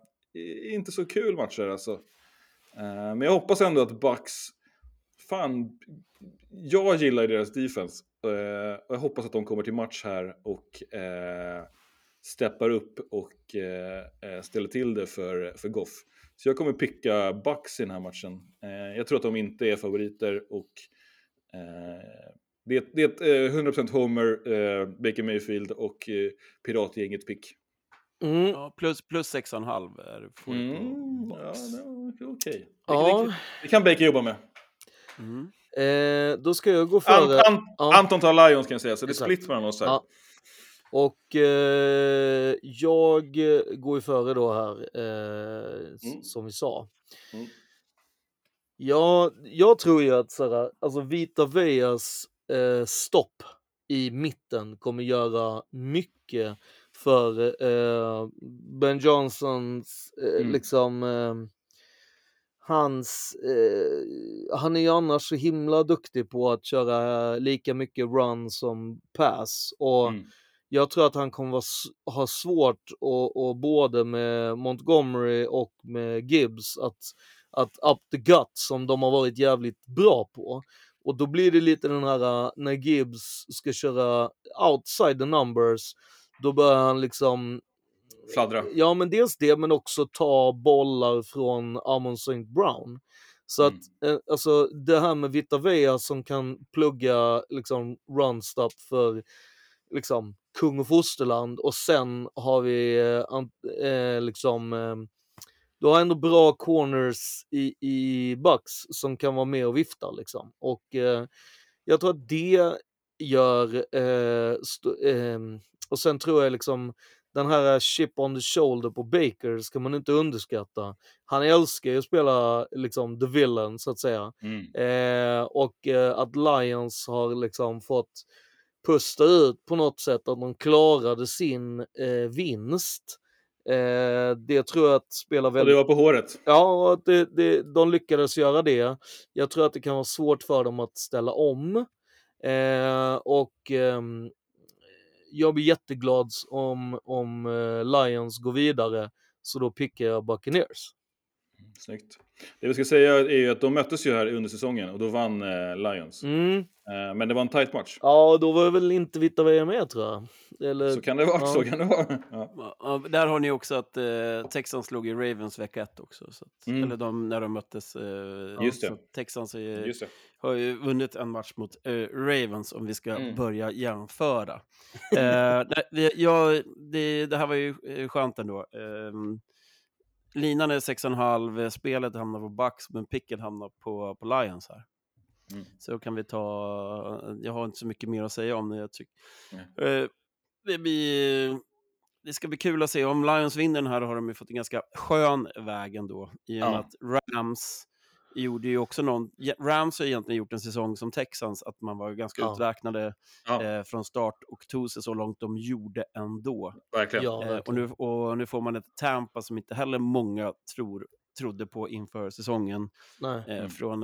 inte så kul matcher alltså. Men jag hoppas ändå att Bucks, fan, jag gillar deras defense. Och jag hoppas att de kommer till match här och steppar upp och ställer till det för Goff. Så jag kommer picka Bucks i den här matchen. Jag tror att de inte är favoriter och det är ett 100% Homer, Baker Mayfield och piratgänget pick. Ja, plus 6,5 är det på Bucks. Ja, okej. Det kan Baker jobba med. Då ska jag gå före. Anton tar Lions kan jag säga, så det är split mellan oss här. Ja. Och jag går ju före då här, som vi sa. Mm. Ja, jag tror ju att såhär, alltså Vita Veas stopp i mitten kommer göra mycket för Ben Johnsons liksom hans han är ju annars så himla duktig på att köra lika mycket run som pass, och jag tror att han kommer ha svårt och både med Montgomery och med Gibbs att up the gut som de har varit jävligt bra på. Och då blir det lite den här, när Gibbs ska köra outside the numbers, då börjar han liksom fladdra. Ja, men dels det, men också ta bollar från Amon St. Brown. Så att alltså, det här med Vita Vea som kan plugga liksom runstop för liksom kung och fosterland, och sen har vi liksom du har ändå bra corners i Bucks som kan vara med och vifta liksom. Och jag tror att det gör och sen tror jag liksom den här chip on the shoulder på Baker ska man inte underskatta. Han älskar ju att spela liksom the villain så att säga. Och att Lions har liksom fått pusta ut på något sätt att de klarade sin vinst. Det tror jag att spelar väldigt... Och det var på håret. Ja, de lyckades göra det. Jag tror att det kan vara svårt för dem att ställa om. Och jag blir jätteglad om Lions går vidare. Så då pickar jag Buccaneers. Snyggt. Det vi ska säga är ju att de möttes ju här under säsongen och då vann Lions. Men det var en tight match. Ja, då var det väl inte Vita Vea med, tror jag. Eller... Så kan det vara, ja. Så kan det vara. Ja. Ja, där har ni också att Texans slog i Ravens vecka 1 också. Så att, eller när de möttes. Just det. Texans har ju vunnit en match mot Ravens, om vi ska börja jämföra. Det här var ju skönt ändå. Linan är 6,5, spelet hamnar på Bucks, men picken hamnar på Lions här. Så kan vi ta, jag har inte så mycket mer att säga om det, jag tycker. Det ska bli kul att se om Lions vinner den här. Har de ju fått en ganska skön väg ändå, i och med att Rams gjorde ju också Rams har egentligen gjort en säsong som Texans, att man var ganska uträknade från start och tog sig så långt de gjorde ändå. Verkligen. Ja, verkligen. Och nu får man ett Tampa som inte heller många trodde på inför säsongen.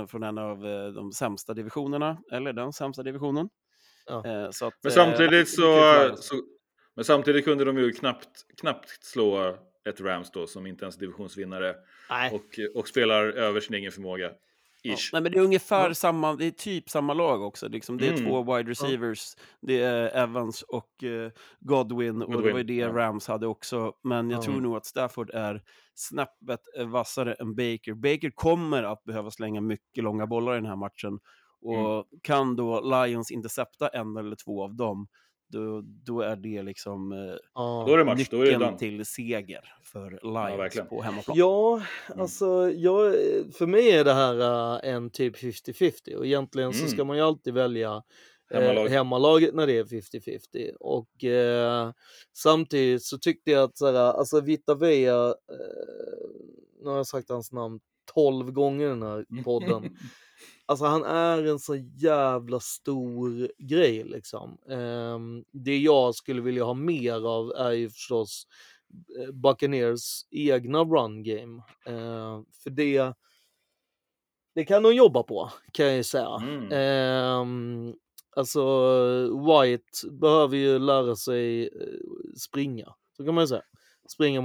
Från en av de sämsta divisionerna, eller den sämsta divisionen. Så att, men samtidigt kunde de ju knappt slå ett Rams då, som inte ens divisionsvinnare och spelar över sin egen förmåga. Nej, men det är ungefär samma, det är typ samma lag också liksom. Det är två wide receivers, det är Evans och Godwin, och det var ju det Rams hade också, men jag tror nog att Stafford är snäppet vassare än Baker. Baker kommer att behöva slänga mycket långa bollar i den här matchen, och kan då Lions intercepta en eller två av dem, då är det liksom nyckeln till seger för Lions på hemmaplan. Ja, alltså för mig är det här en typ 50-50, och egentligen så ska man ju alltid välja hemmalaget när det är 50-50, och samtidigt så tyckte jag att såhär, alltså Vita Vea, nu har jag sagt hans namn 12 gånger i den här podden. Alltså han är en så jävla stor grej liksom. Det jag skulle vilja ha mer av är ju förstås Buccaneers egna run game. För det kan de jobba på, kan jag ju säga. Alltså White behöver ju lära sig springa, så kan man ju säga. Ingen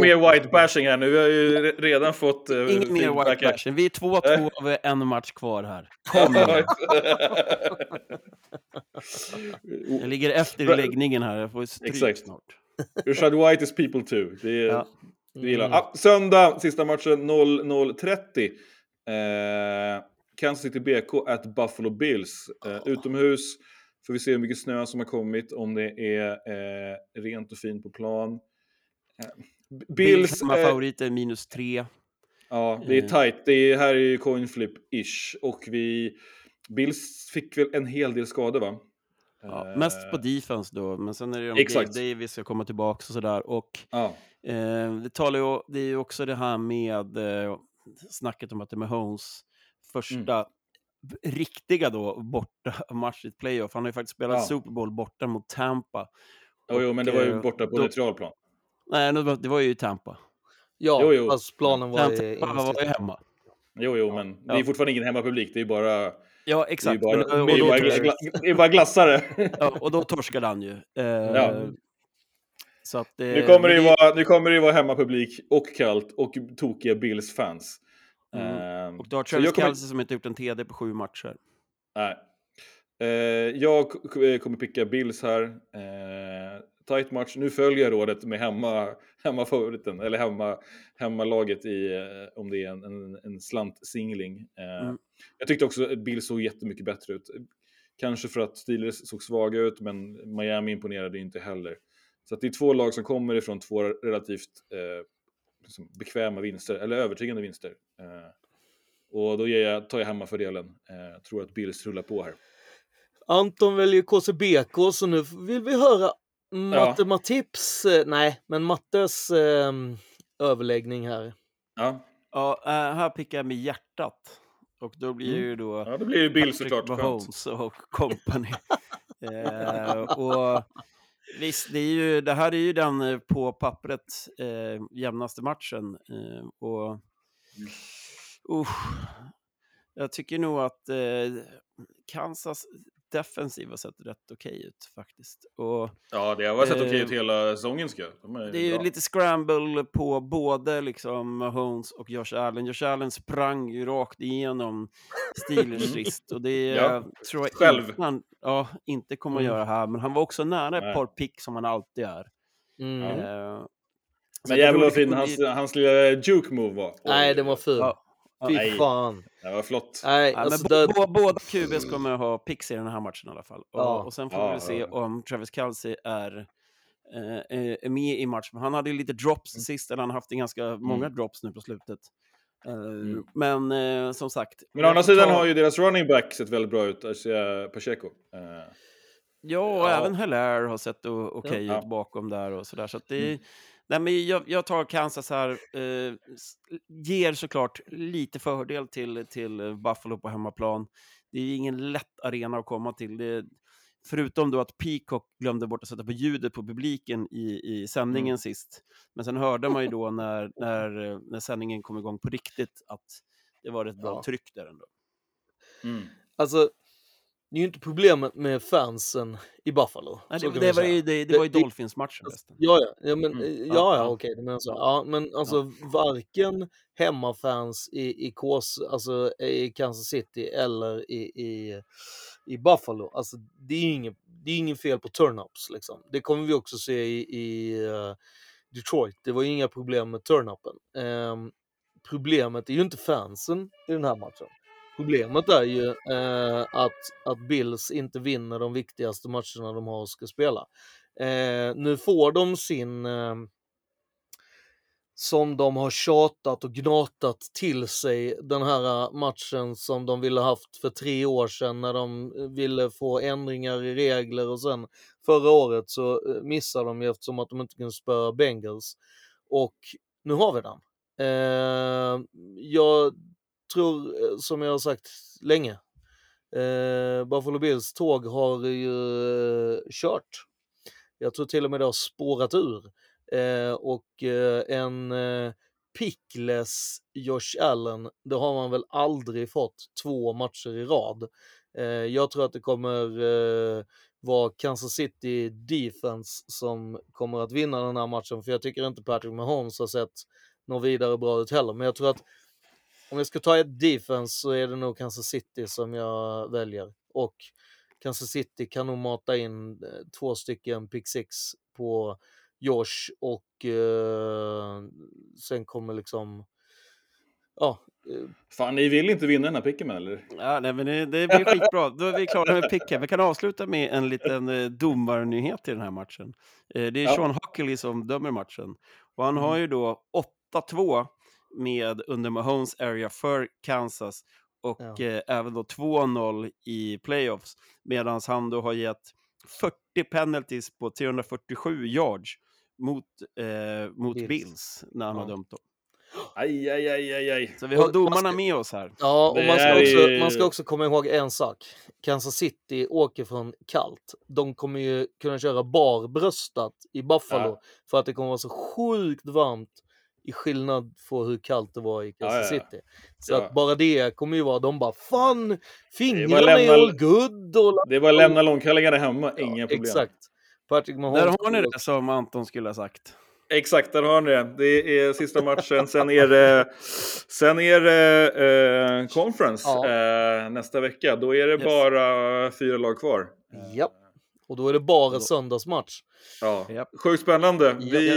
mer white bashing här nu. Vi har ju redan fått ingen mer white bashing. Vi är 2-2 över en match kvar här. Kom igen. Jag ligger efter i läggningen här. Jag får stryk snart. Rashad White is people too. Det gillar. Söndag, sista matchen 00:30. Kansas City BK at Buffalo Bills. Utomhus. Får vi se hur mycket snö som har kommit, om det är rent och fint på plan. Bills favorit är -3. Ja, det är tight. Det här är ju coin flip ish och vi Bills fick väl en hel del skador, va? Ja, mest på defense då, men sen är det ju om Davis ska komma tillbaka och sådär. Och det är ju också det här med snacket om att det är Mahomes första riktiga då borta match i playoff. Han har ju faktiskt spelat Super Bowl borta mot Tampa. Jo, men det var ju borta på neutralplan. Nej, det var ju i Tampa. Ja, fast planen var ju hemma. Men det är fortfarande ingen hemmapublik, det är ju bara... Ja, exakt. Det är bara glassare. Ja, och då torskade han ju. Så att det, nu kommer det ju vara hemmapublik och kallt och tokiga Bills fans. Och då har Travis Kelsey som inte gjort en TD på 7 matcher. Nej. Jag kommer picka Bills här. Tight match. Nu följer jag rådet med hemmafavoriten eller hemmalaget i om det är en slantsingling. Jag tyckte också att Bills såg jättemycket bättre ut. Kanske för att Steelers såg svaga ut, men Miami imponerade inte heller. Så att det är 2 lag som kommer ifrån 2 relativt bekväma vinster eller övertygande vinster. Och då tar jag hemmafördelen. Tror att Bills rullar på här. Anton väljer KCBK, så nu vill vi höra matematips, Mattes överläggning här. Ja, här pickar jag med hjärtat. Och då blir ju då... Ja, det blir ju Bill såklart. Mahomes och company. Och visst, det här är ju den på pappret jämnaste matchen. Jag tycker nog att Kansas defensiva sett rätt okej ut faktiskt. Och, det har sett okej ut hela säsongen. Det är ju lite scramble på både liksom Mahomes och Josh Allen. Josh Allen sprang ju rakt igenom Steelers rist. Och det tror jag inte kommer att göra här. Men han var också nära ett par pick som han alltid är. Men jävlar fin hans lilla juke move var. Nej, det var fint. Fy fan. Det var flott. Nej, alltså båda QBs kommer att ha picks i den här matchen i alla fall. Och sen får vi se om Travis Kelsey är med i matchen. Han hade ju lite drops sist, eller han har haft ganska många drops nu på slutet. Men som sagt... Men å andra sidan har ju deras running back sett väldigt bra ut, alltså Pacheco. Och även Hilaire har sett okej ut bakom där och sådär. Så att det Nej, men jag tar Kansas här, ger såklart lite fördel till Buffalo på hemmaplan. Det är ingen lätt arena att komma till. Förutom då att Peacock glömde bort att sätta på ljudet på publiken i sändningen sist. Men sen hörde man ju då när sändningen kom igång på riktigt att det var ett bra tryck där ändå. Alltså... Det är ju inte problemet med fansen i Buffalo. Nej, det var ju Dolphins-matchen. Okej. Men alltså varken hemmafans i Kansas City eller i Buffalo. Alltså det är ingen fel på turn-ups liksom. Det kommer vi också se i Detroit. Det var ju inga problem med turn-upen. Problemet är ju inte fansen i den här matchen. Problemet är ju att Bills inte vinner de viktigaste matcherna de har och ska spela. Nu får de sin som de har tjatat och gnatat till sig, den här matchen som de ville haft för 3 år sedan när de ville få ändringar i regler, och sen förra året så missade de ju eftersom att de inte kunde spöra Bengals, och nu har vi den. Jag tror, som jag har sagt länge, Buffalo Bills tåg har ju kört. Jag tror till och med det har spårat ur. En pickless Josh Allen, det har man väl aldrig fått 2 matcher i rad. Jag tror att det kommer vara Kansas City defense som kommer att vinna den här matchen, för jag tycker inte Patrick Mahomes har sett något vidare bra ut heller. Men jag tror att om jag ska ta ett defense så är det nog Kansas City som jag väljer. Och Kansas City kan nog mata in 2 stycken pick 6 på Josh, och sen kommer liksom... Fan, ni vill inte vinna den här picken eller? Ja, nej, men det blir skitbra. Då är vi klara med picken. Vi kan avsluta med en liten domarnyhet i den här matchen. Det är Sean Hockley som dömer matchen. Och han har ju då 8-2 med under Mahomes area för Kansas, och även då 2-0 i playoffs, medan han då har gett 40 penalties på 347 yards mot Bills när han har dömt dem. Aj. Så vi har domarna med oss här. Ja, och man ska också komma ihåg en sak. Kansas City åker från kallt. De kommer ju kunna köra barbröstat i Buffalo för att det kommer vara så sjukt varmt i skillnad för hur kallt det var i Kansas City. Så att bara det kommer ju vara, de bara, fan, fingrarna är all good. Och det var lämna långkallingarna hemma, inga problem. Exakt. Patrick Mahomes. Där har ni det som Anton skulle ha sagt. Exakt, där har ni det. Det är sista matchen. Sen är det conference nästa vecka. Då är det bara 4 lag kvar. Ja. Och då är det bara söndagsmatch. Ja, sjukt spännande. Vi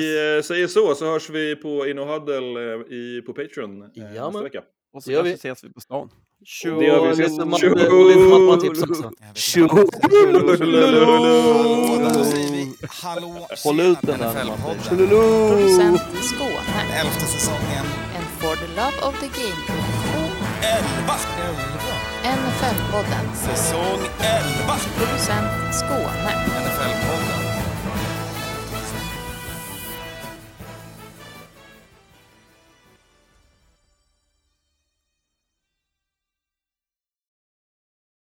säger så hörs vi på InnoHuddle på Patreon nästa vecka. Och så ses vi på stan. Det gör vi. Ses Hallå, håll ut den där NFL-podden. Producent Skåne. 11:e säsongen. And for the love of the game. 11. NFL-podden. Säsong 11. Producent Skåne. NFL-podden.